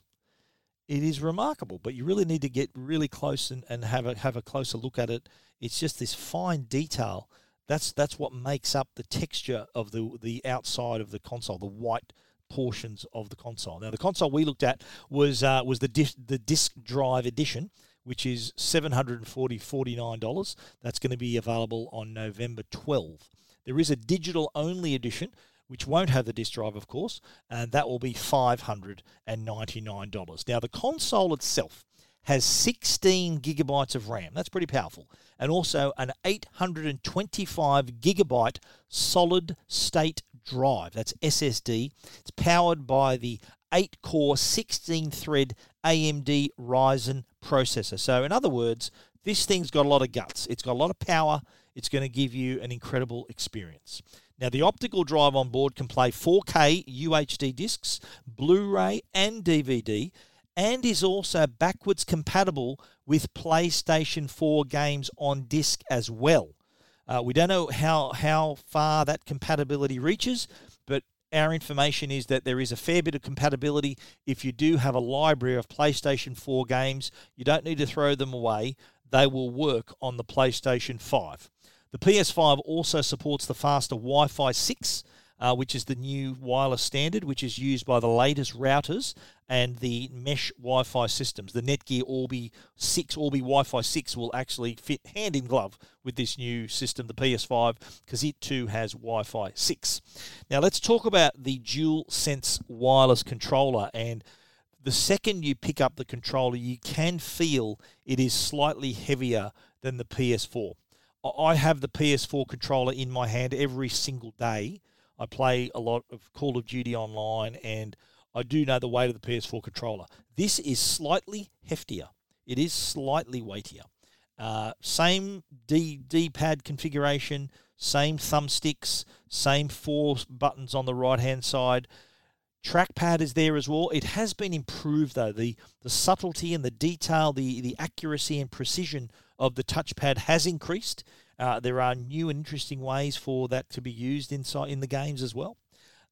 It is remarkable, but you really need to get really close and, and have a have a closer look at it. It's just this fine detail. That's that's what makes up the texture of the the outside of the console, the white portions of the console. Now, the console we looked at was uh, was the dis- the disc drive edition, which is seven hundred forty dollars and forty-nine cents. That's going to be available on November twelfth. There is a digital-only edition, which won't have the disc drive, of course, and that will be five hundred ninety-nine dollars. Now, the console itself has sixteen gigabytes of RAM. That's pretty powerful. And also an eight hundred twenty-five gigabyte solid-state drive. That's S S D. It's powered by the eight core, sixteen thread A M D Ryzen processor. So in other words, this thing's got a lot of guts. It's got a lot of power. It's going to give you an incredible experience. Now, the optical drive on board can play four K U H D discs, Blu-ray and D V D, and is also backwards compatible with PlayStation four games on disc as well. Uh, we don't know how, how far that compatibility reaches, but our information is that there is a fair bit of compatibility. If you do have a library of PlayStation four games, you don't need to throw them away. They will work on the PlayStation five. The P S five also supports the faster Wi-Fi six, uh, which is the new wireless standard, which is used by the latest routers and the mesh Wi-Fi systems. The Netgear Orbi six, Orbi Wi-Fi six will actually fit hand in glove with this new system, the P S five, because it too has Wi-Fi six. Now let's talk about the DualSense wireless controller. And the second you pick up the controller, you can feel it is slightly heavier than the P S four. I have the P S four controller in my hand every single day. I play a lot of Call of Duty online, and I do know the weight of the P S four controller. This is slightly heftier. It is slightly weightier. Uh, same D, D-pad configuration, same thumbsticks, same four buttons on the right-hand side. Trackpad is there as well. It has been improved, though. The the subtlety and the detail, the, the accuracy and precision of the touchpad has increased. Uh, there are new and interesting ways for that to be used inside in the games as well.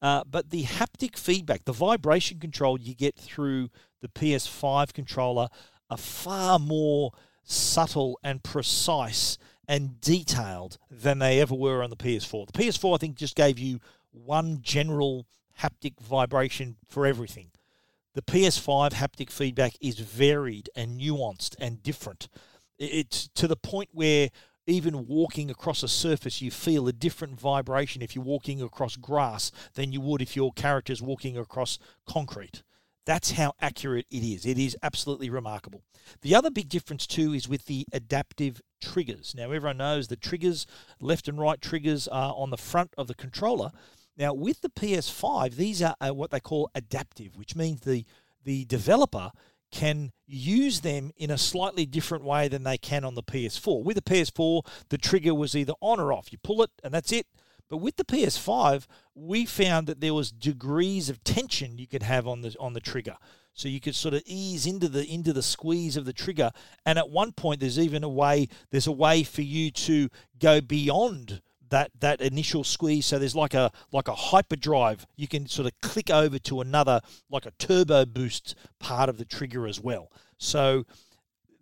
Uh, but the haptic feedback, the vibration control you get through the P S five controller are far more subtle and precise and detailed than they ever were on the P S four. The P S four, I think, just gave you one general haptic vibration for everything. The P S five haptic feedback is varied and nuanced and different. It's to the point where even walking across a surface, you feel a different vibration if you're walking across grass than you would if your character's walking across concrete. That's how accurate it is. It is absolutely remarkable. The other big difference, too, is with the adaptive triggers. Now, everyone knows the triggers, left and right triggers, are on the front of the controller. Now, with the P S five, these are what they call adaptive, which means the, the developer can use them in a slightly different way than they can on the P S four. With the P S four, the trigger was either on or off. You pull it and that's it. But with the P S five, we found that there was degrees of tension you could have on the on the trigger. So you could sort of ease into the into the squeeze of the trigger. And at one point, there's even a way there's a way for you to go beyond that that initial squeeze. So there's like a like a hyperdrive. You can sort of click over to another, like a turbo boost part of the trigger as well. So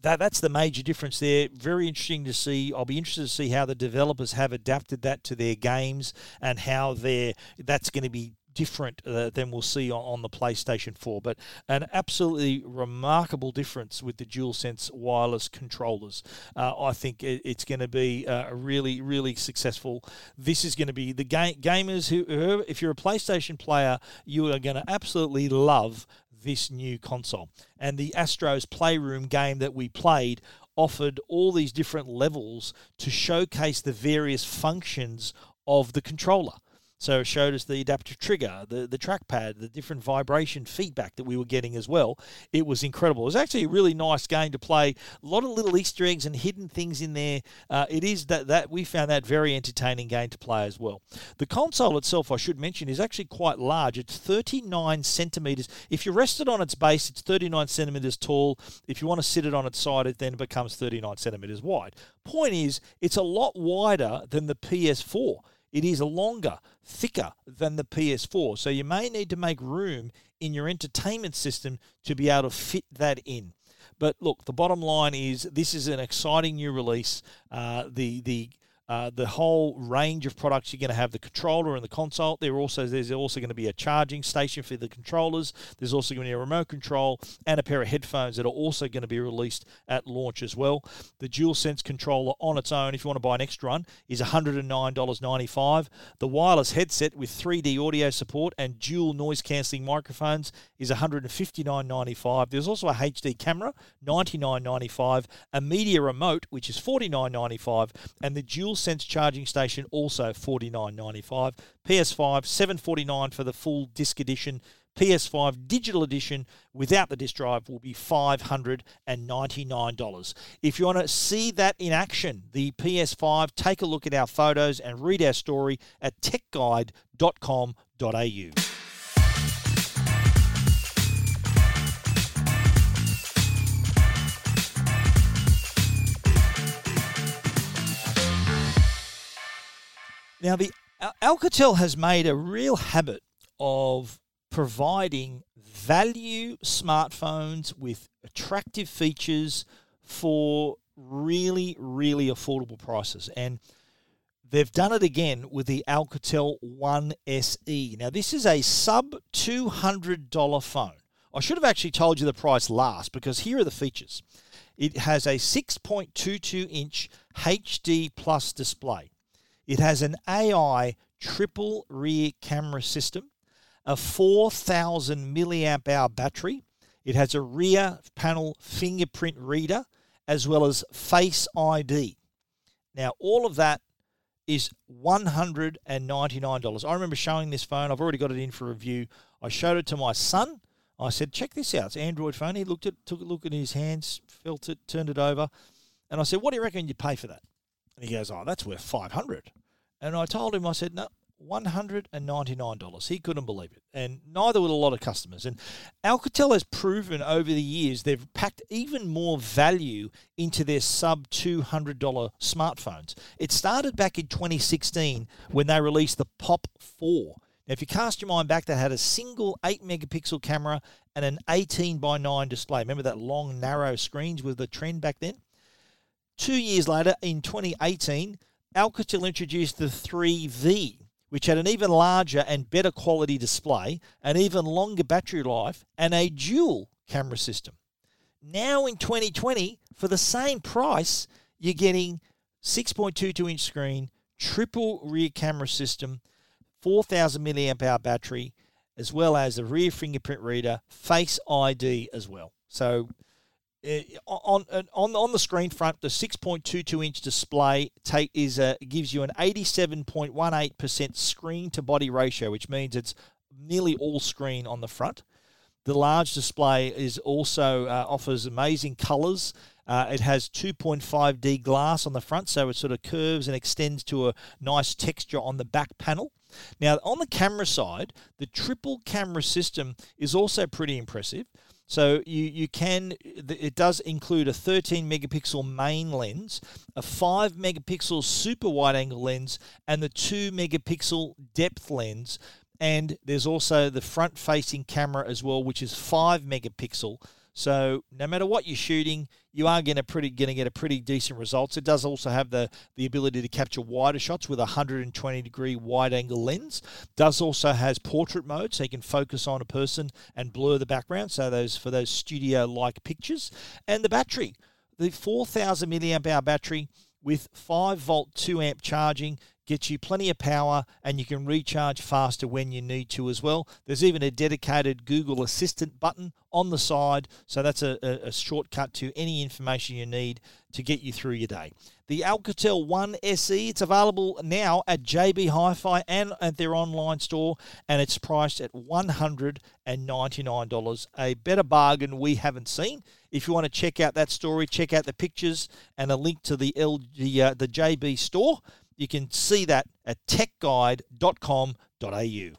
that that's the major difference there. Very interesting to see. I'll be interested to see how the developers have adapted that to their games and how they're that's going to be different uh, than we'll see on, on the PlayStation four. But an absolutely remarkable difference with the DualSense wireless controllers. Uh, I think it, it's going to be uh, really, really successful. This is going to be the ga- gamers who, who, if you're a PlayStation player, you are going to absolutely love this new console. And the Astro's Playroom game that we played offered all these different levels to showcase the various functions of the controller. So it showed us the adaptive trigger, the, the trackpad, the different vibration feedback that we were getting as well. It was incredible. It was actually a really nice game to play. A lot of little Easter eggs and hidden things in there. Uh, it is that, that we found that very entertaining game to play as well. The console itself, I should mention, is actually quite large. It's thirty-nine centimetres. If you rest it on its base, it's thirty-nine centimetres tall. If you want to sit it on its side, it then becomes thirty-nine centimetres wide. Point is, it's a lot wider than the P S four. It is longer, thicker than the P S four, so you may need to make room in your entertainment system to be able to fit that in. But look, the bottom line is this is an exciting new release. Uh, the the uh, the whole range of products you're going to have, the controller and the console. There also there's also going to be a charging station for the controllers. There's also going to be a remote control and a pair of headphones that are also going to be released at launch as well. The DualSense controller on its own, if you want to buy an extra one, is one hundred nine dollars and ninety-five cents. The wireless headset with three D audio support and dual noise cancelling microphones is one hundred fifty-nine dollars and ninety-five cents. There's also a H D camera, ninety-nine dollars and ninety-five cents, a media remote, which is forty-nine dollars and ninety-five cents, and the DualSense Sense charging station also forty-nine dollars and ninety-five cents. P S five seven hundred forty-nine dollars for the full disc edition. P S five digital edition without the disc drive will be five hundred ninety-nine dollars. If you want to see that in action, the P S five, take a look at our photos and read our story at tech guide dot com dot a u. Now, the Alcatel has made a real habit of providing value smartphones with attractive features for really, really affordable prices. And they've done it again with the Alcatel one S E. Now, this is a sub two hundred dollars phone. I should have actually told you the price last because here are the features. It has a six point two two inch H D plus display. It has an A I triple rear camera system, a four thousand milliamp hour battery. It has a rear panel fingerprint reader, as well as Face I D. Now, all of that is one hundred ninety-nine dollars. I remember showing this phone. I've already got it in for review. I showed it to my son. I said, check this out. It's an Android phone. He looked at, took a look at his hands, felt it, turned it over. And I said, what do you reckon you pay for that? And he goes, oh, that's worth five hundred dollars. And I told him, I said, no, one hundred ninety-nine dollars. He couldn't believe it. And neither would a lot of customers. And Alcatel has proven over the years they've packed even more value into their sub two hundred dollars smartphones. It started back in twenty sixteen when they released the Pop four. Now, if you cast your mind back, that had a single eight megapixel camera and an eighteen by nine display. Remember that long, narrow screens was the trend back then? Two years later, in twenty eighteen, Alcatel introduced the three V, which had an even larger and better quality display, an even longer battery life, and a dual camera system. Now in twenty twenty, for the same price, you're getting six point two two inch screen, triple rear camera system, four thousand milliamp hour battery, as well as a rear fingerprint reader, Face I D as well. So... Uh, on on on the screen front, the six point two two inch display take is a, gives you an eighty-seven point one eight percent screen to body ratio, which means it's nearly all screen on the front. The large display is also uh, offers amazing colours. Uh, it has two point five D glass on the front, so it sort of curves and extends to a nice texture on the back panel. Now, on the camera side, the triple camera system is also pretty impressive. So you, you can, it does include a thirteen megapixel main lens, a five megapixel super wide angle lens, and the two megapixel depth lens. And there's also the front facing camera as well, which is five megapixel. So no matter what you're shooting, you are going to pretty going to get a pretty decent results. It does also have the, the ability to capture wider shots with a one hundred twenty degree wide angle lens. Does also has portrait mode, so you can focus on a person and blur the background. So those for those studio like pictures. And the battery, the four thousand milliamp hour battery with five volt two amp charging. Gets you plenty of power, and you can recharge faster when you need to as well. There's even a dedicated Google Assistant button on the side, so that's a, a, a shortcut to any information you need to get you through your day. The Alcatel one S E, it's available now at J B Hi-Fi and at their online store, and it's priced at one hundred ninety-nine dollars, a better bargain we haven't seen. If you want to check out that story, check out the pictures and a link to the L G, uh, the J B store. You can see that at tech guide dot com dot a u.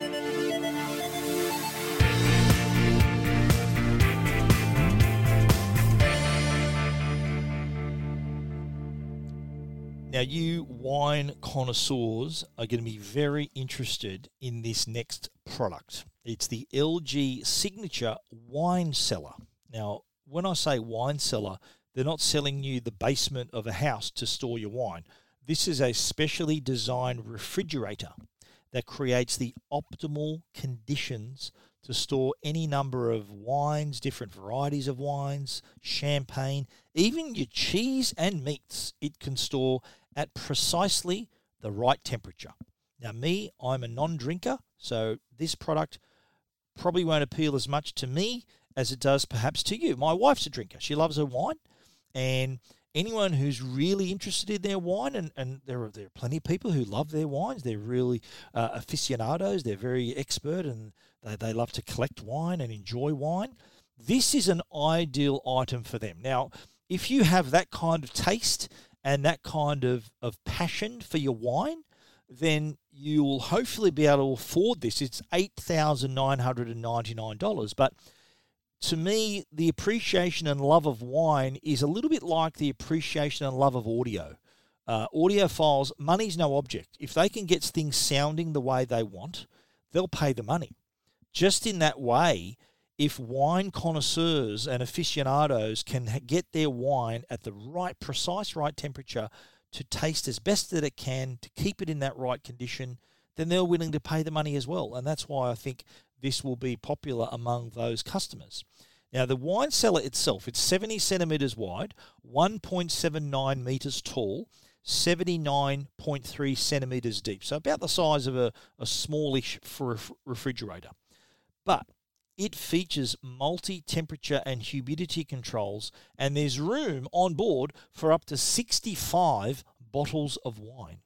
Now, you wine connoisseurs are going to be very interested in this next product. It's the L G Signature Wine Cellar. Now, when I say wine cellar, they're not selling you the basement of a house to store your wine. This is a specially designed refrigerator that creates the optimal conditions to store any number of wines, different varieties of wines, champagne, even your cheese and meats. It can store at precisely the right temperature. Now, me, I'm a non-drinker, so this product probably won't appeal as much to me as it does perhaps to you. My wife's a drinker. She loves her wine, and anyone who's really interested in their wine, and, and there are there are plenty of people who love their wines. They're really uh, aficionados. They're very expert, and they, they love to collect wine and enjoy wine. This is an ideal item for them. Now, if you have that kind of taste and that kind of, of passion for your wine, then you'll hopefully be able to afford this. It's eight thousand nine hundred ninety-nine dollars, but to me, the appreciation and love of wine is a little bit like the appreciation and love of audio. Uh, audiophiles, money's no object. If they can get things sounding the way they want, they'll pay the money. Just in that way, if wine connoisseurs and aficionados can get their wine at the right, precise right temperature to taste as best that it can, to keep it in that right condition, then they're willing to pay the money as well. And that's why I think this will be popular among those customers. Now, the wine cellar itself, it's seventy centimetres wide, one point seven nine metres tall, seventy-nine point three centimetres deep. So about the size of a, a smallish refrigerator. But it features multi-temperature and humidity controls, and there's room on board for up to sixty-five bottles of wine.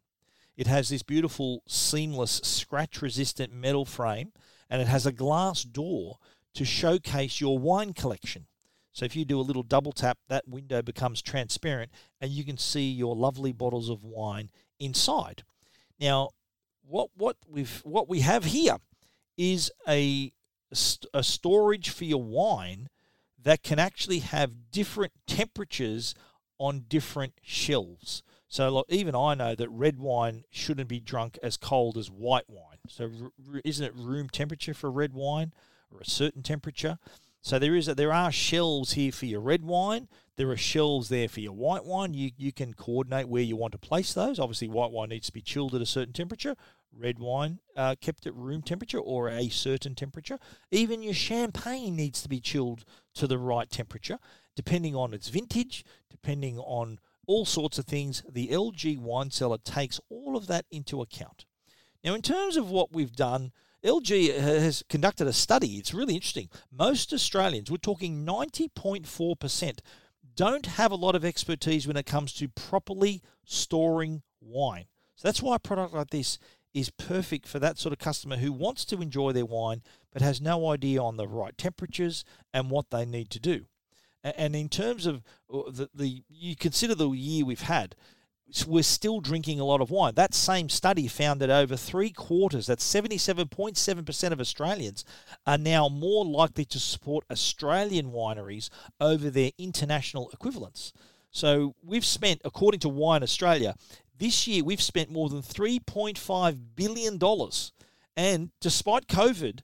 It has this beautiful, seamless, scratch-resistant metal frame, and it has a glass door to showcase your wine collection. So if you do a little double tap, that window becomes transparent, and you can see your lovely bottles of wine inside. Now, what what we've what we have here is a a storage for your wine that can actually have different temperatures on different shelves. So look, even I know that red wine shouldn't be drunk as cold as white wine. So r- isn't it room temperature for red wine, or a certain temperature? So there is a, there are shelves here for your red wine. There are shelves there for your white wine. You you can coordinate where you want to place those. Obviously, white wine needs to be chilled at a certain temperature. Red wine uh, kept at room temperature or a certain temperature. Even your champagne needs to be chilled to the right temperature, depending on its vintage, depending on all sorts of things. The L G Wine Cellar takes all of that into account. Now, in terms of what we've done, L G has conducted a study. It's really interesting. Most Australians, we're talking ninety point four percent, don't have a lot of expertise when it comes to properly storing wine. So that's why a product like this is perfect for that sort of customer who wants to enjoy their wine but has no idea on the right temperatures and what they need to do. And in terms of the, the you consider the year we've had, we're still drinking a lot of wine. That same study found that over three quarters, that's seventy-seven point seven percent of Australians, are now more likely to support Australian wineries over their international equivalents. So we've spent, according to Wine Australia, this year we've spent more than three point five billion dollars. And despite COVID,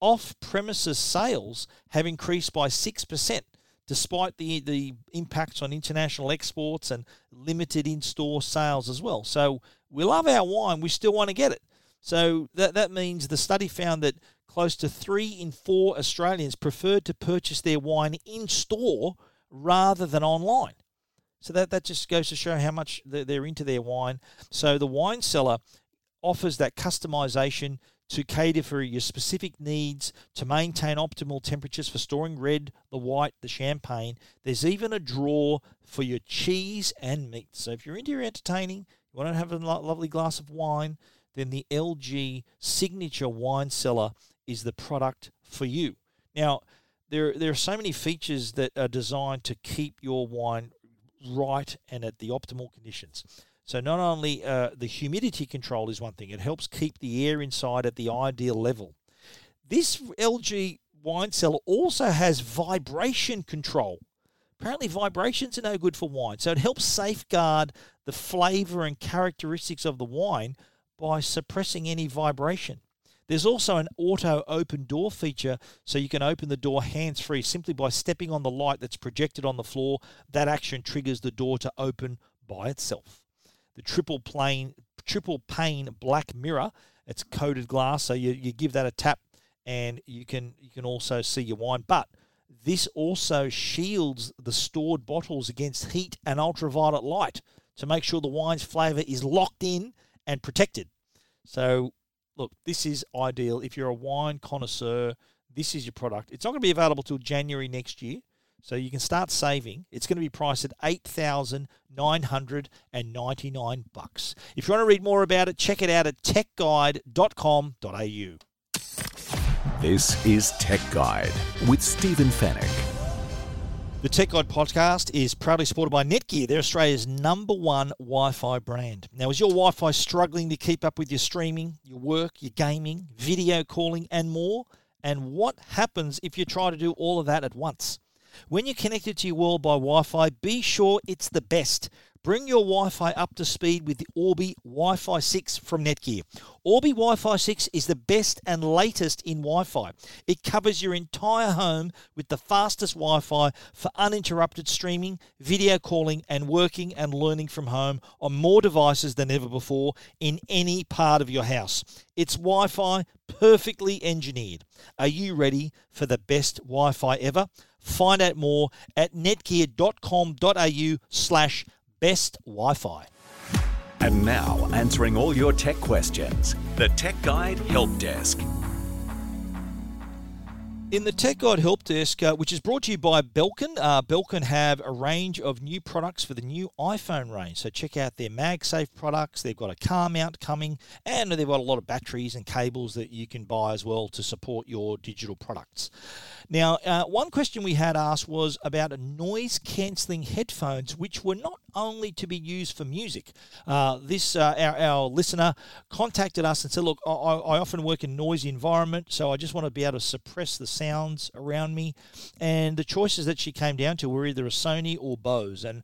off-premises sales have increased by six percent. Despite the, the impacts on international exports and limited in-store sales as well. So we love our wine, we still want to get it. So that, that means the study found that close to three in four Australians preferred to purchase their wine in-store rather than online. So that, that just goes to show how much they're into their wine. So the wine cellar offers that customization to cater for your specific needs, to maintain optimal temperatures for storing red, the white, the champagne. There's even a drawer for your cheese and meat. So if you're into your entertaining, you want to have a lovely glass of wine, then the L G Signature Wine Cellar is the product for you. Now, there, there are so many features that are designed to keep your wine right and at the optimal conditions. So not only uh, the humidity control is one thing, it helps keep the air inside at the ideal level. This L G Wine Cellar also has vibration control. Apparently vibrations are no good for wine, so it helps safeguard the flavour and characteristics of the wine by suppressing any vibration. There's also an auto open door feature, so you can open the door hands-free simply by stepping on the light that's projected on the floor. That action triggers the door to open by itself. The triple plane, triple pane black mirror. It's coated glass, so you, you give that a tap, and you can you can also see your wine. But this also shields the stored bottles against heat and ultraviolet light to make sure the wine's flavour is locked in and protected. So, look, this is ideal if you're a wine connoisseur. This is your product. It's not going to be available till January next year. So you can start saving. It's going to be priced at eight thousand nine hundred ninety-nine dollars. If you want to read more about it, check it out at tech guide dot com dot a u. This is Tech Guide with Stephen Fennec. The Tech Guide podcast is proudly supported by Netgear. They're Australia's number one Wi-Fi brand. Now, is your Wi-Fi struggling to keep up with your streaming, your work, your gaming, video calling, and more? And what happens if you try to do all of that at once? When you're connected to your world by Wi-Fi, be sure it's the best. Bring your Wi-Fi up to speed with the Orbi Wi-Fi six from Netgear. Orbi Wi-Fi six is the best and latest in Wi-Fi. It covers your entire home with the fastest Wi-Fi for uninterrupted streaming, video calling, and working and learning from home on more devices than ever before in any part of your house. It's Wi-Fi perfectly engineered. Are you ready for the best Wi-Fi ever? Find out more at netgear.com.au slash best Wi-Fi. And now, answering all your tech questions, the Tech Guide Help Desk. In the Tech Guide Help Desk, uh, which is brought to you by Belkin, uh, Belkin have a range of new products for the new iPhone range. So check out their MagSafe products. They've got a car mount coming, and they've got a lot of batteries and cables that you can buy as well to support your digital products. Now, uh, one question we had asked was about noise-cancelling headphones, which were not only to be used for music. Uh, this uh, our, our listener contacted us and said, look, I, I often work in a noisy environment, so I just want to be able to suppress the sounds around me. And the choices that she came down to were either a Sony or Bose. And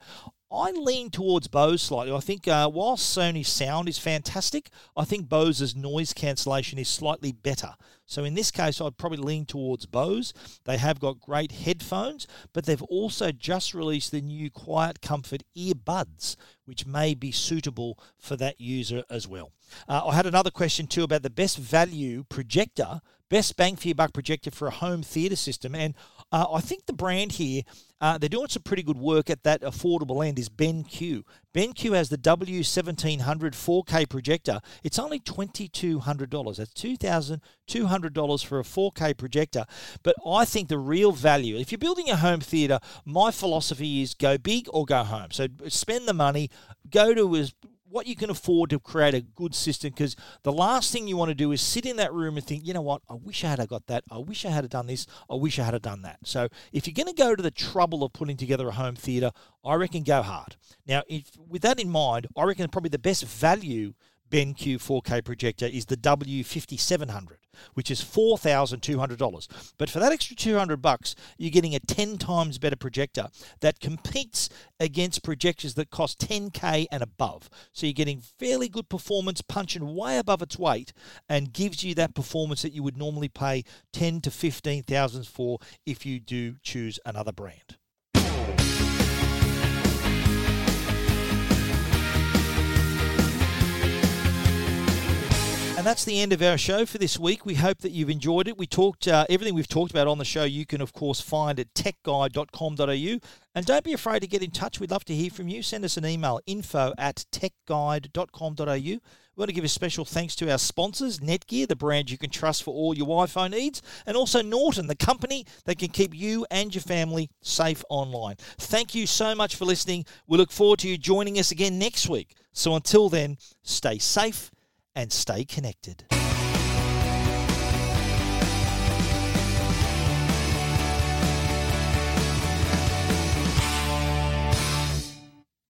I lean towards Bose slightly. I think uh, while Sony's sound is fantastic, I think Bose's noise cancellation is slightly better. So in this case, I'd probably lean towards Bose. They have got great headphones, but they've also just released the new Quiet Comfort earbuds, which may be suitable for that user as well. Uh, I had another question too about the best value projector, best bang for your buck projector for a home theatre system. And uh, I think the brand here, uh, they're doing some pretty good work at that affordable end, is BenQ. BenQ has the W seventeen hundred four K projector. It's only twenty-two hundred dollars. That's two thousand two hundred dollars for a four K projector. But I think the real value, if you're building a home theatre, my philosophy is go big or go home. So spend the money, go to as what you can afford to create a good system, because the last thing you want to do is sit in that room and think, you know what, I wish I had got that, I wish I had done this, I wish I had done that. So if you're going to go to the trouble of putting together a home theatre, I reckon go hard. Now, if, with that in mind, I reckon probably the best value BenQ four K projector is the W fifty-seven hundred, which is four thousand two hundred dollars. But for that extra two hundred bucks, you're getting a ten times better projector that competes against projectors that cost ten K and above. So you're getting fairly good performance, punching way above its weight, and gives you that performance that you would normally pay ten to fifteen thousand for if you do choose another brand. And that's the end of our show for this week. We hope that you've enjoyed it. We talked uh, everything we've talked about on the show. You can, of course, find at tech guide dot com dot a u. And don't be afraid to get in touch. We'd love to hear from you. Send us an email, info at tech guide dot com dot a u. We want to give a special thanks to our sponsors, Netgear, the brand you can trust for all your Wi-Fi needs, and also Norton, the company that can keep you and your family safe online. Thank you so much for listening. We look forward to you joining us again next week. So until then, stay safe and stay connected.